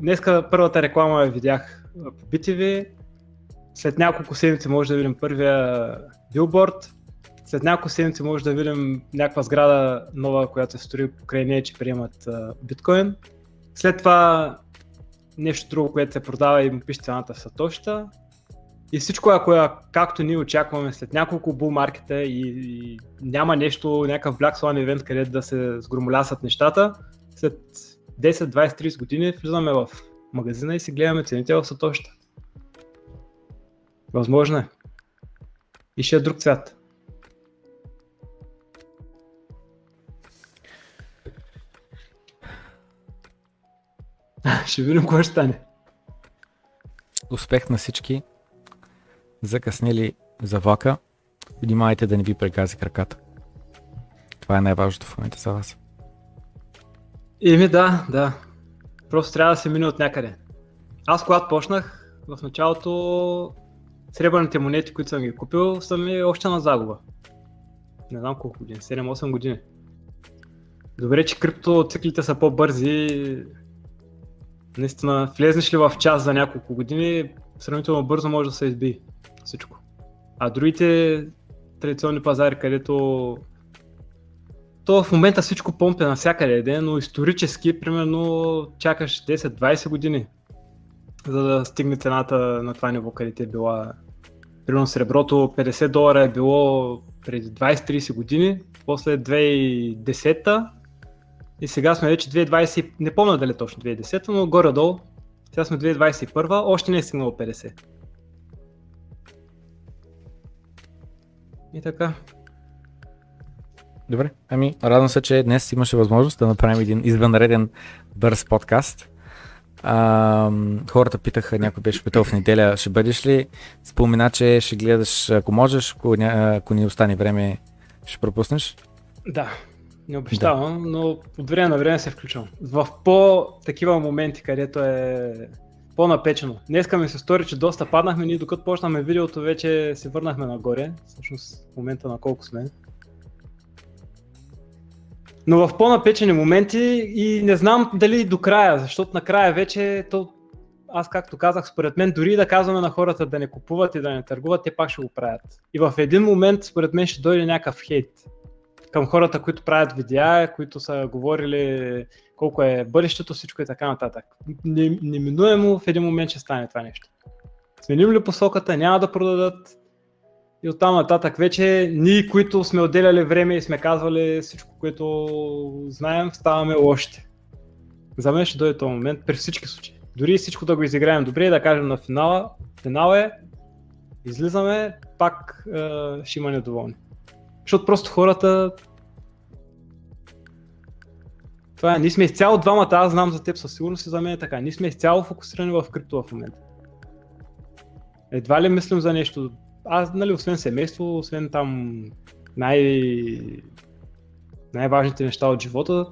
Днеска първата реклама я видях по BTV, след няколко седмици може да видим първия билборд, след няколко седмици може да видим някаква сграда нова, която се строи покрай нея, че приемат биткоин. След това нещо друго, което се продава и му пише цената в сатошита. И всичко, както ние очакваме след няколко бул маркета и няма нещо, някакъв Black Swan event, където да се сгромолясат нещата, след 10, 20, 30 години влизаме в магазина и си гледаме цените в сатошита. Възможно е. И ще е друг цвят. Ще видим кое ще стане. Успех на всички. Закъснели за влака, внимавайте да не ви прегази краката. Това е най-важното в момента за вас. Да. Просто трябва да се мине от някъде. Аз когато почнах, в началото сребърните монети, които съм ги купил, са ми още на загуба. Не знам колко години, 7-8 години. Добре, че криптоциклите са по-бързи. Наистина, влезнеш ли в час за няколко години, сравнително бързо може да се изби всичко. А другите традиционни пазари, където то в момента всичко помпе навсякъде, но исторически примерно чакаш 10-20 години, за да стигне цената на това ниво, където е била. Примерно среброто $50 е било преди 20-30 години, после 2010-та и сега сме вече 2020, не помня дали точно 2010-та, но горе-долу. Сега сме 2021, още не е стигнало 50. И така. Добре, ами радвам се, че днес имаше възможност да направим един извънреден бърз подкаст. Хората питаха, някой беше питал в неделя, ще бъдеш ли? Спомена, че ще гледаш, ако можеш, ако ни остане време, ще пропуснеш. Да, не обещавам, да. Но от време на време се включвам. В по-такива моменти, където е по-напечено. Днеска ми се стори, че доста паднахме, ние докато почнахме видеото, вече се върнахме нагоре. Всъщност в момента на колко сме. Но в по-напечени моменти и не знам дали до края, защото накрая вече, аз както казах, според мен дори да казваме на хората да не купуват и да не търгуват, те пак ще го правят. И в един момент според мен ще дойде някакъв хейт към хората, които правят видеа, които са говорили колко е бъдещето, всичко и така нататък. Неминуемо в един момент ще стане това нещо. Сменим ли посоката, няма да продадат. И оттам нататък вече ние, които сме отделяли време и сме казвали всичко, което знаем, ставаме лошите. За мен ще дойде този момент при всички случаи. Дори всичко да го изиграем добре и да кажем на финала, финала е, излизаме, пак ще има недоволни. Защото просто хората... Това е, ние сме изцяло двамата, аз знам за теб със сигурност и за мен е така. Ние сме изцяло фокусирани в крипто в момента. Едва ли мислим за нещо? Аз, нали, освен семейство, освен там най-важните неща от живота,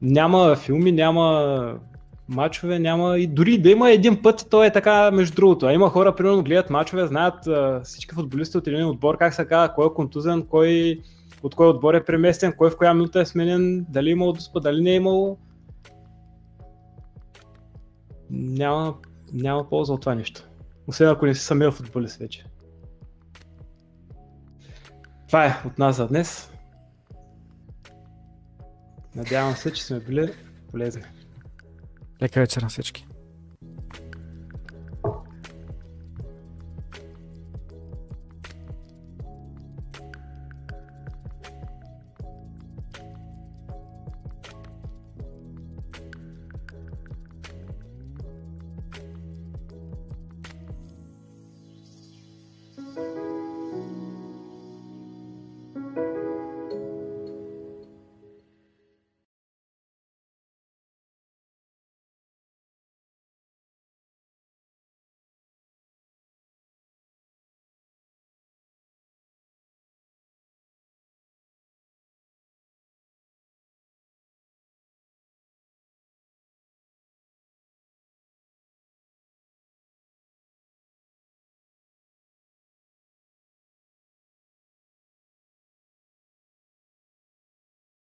няма филми, няма мачове, няма и дори да има един път, то е така между другото. А има хора, примерно, гледат мачове, знаят всички футболисти от един отбор, как се казва, кой е контузен, кой от кой отбор е преместен, кой в коя минута е сменен, дали е имало доспа, дали не е имало. Няма полза от това нещо. Освен ако не си самия футболист вече. Това е от нас за днес. Надявам се, че сме били полезни. Лека вечер на всички.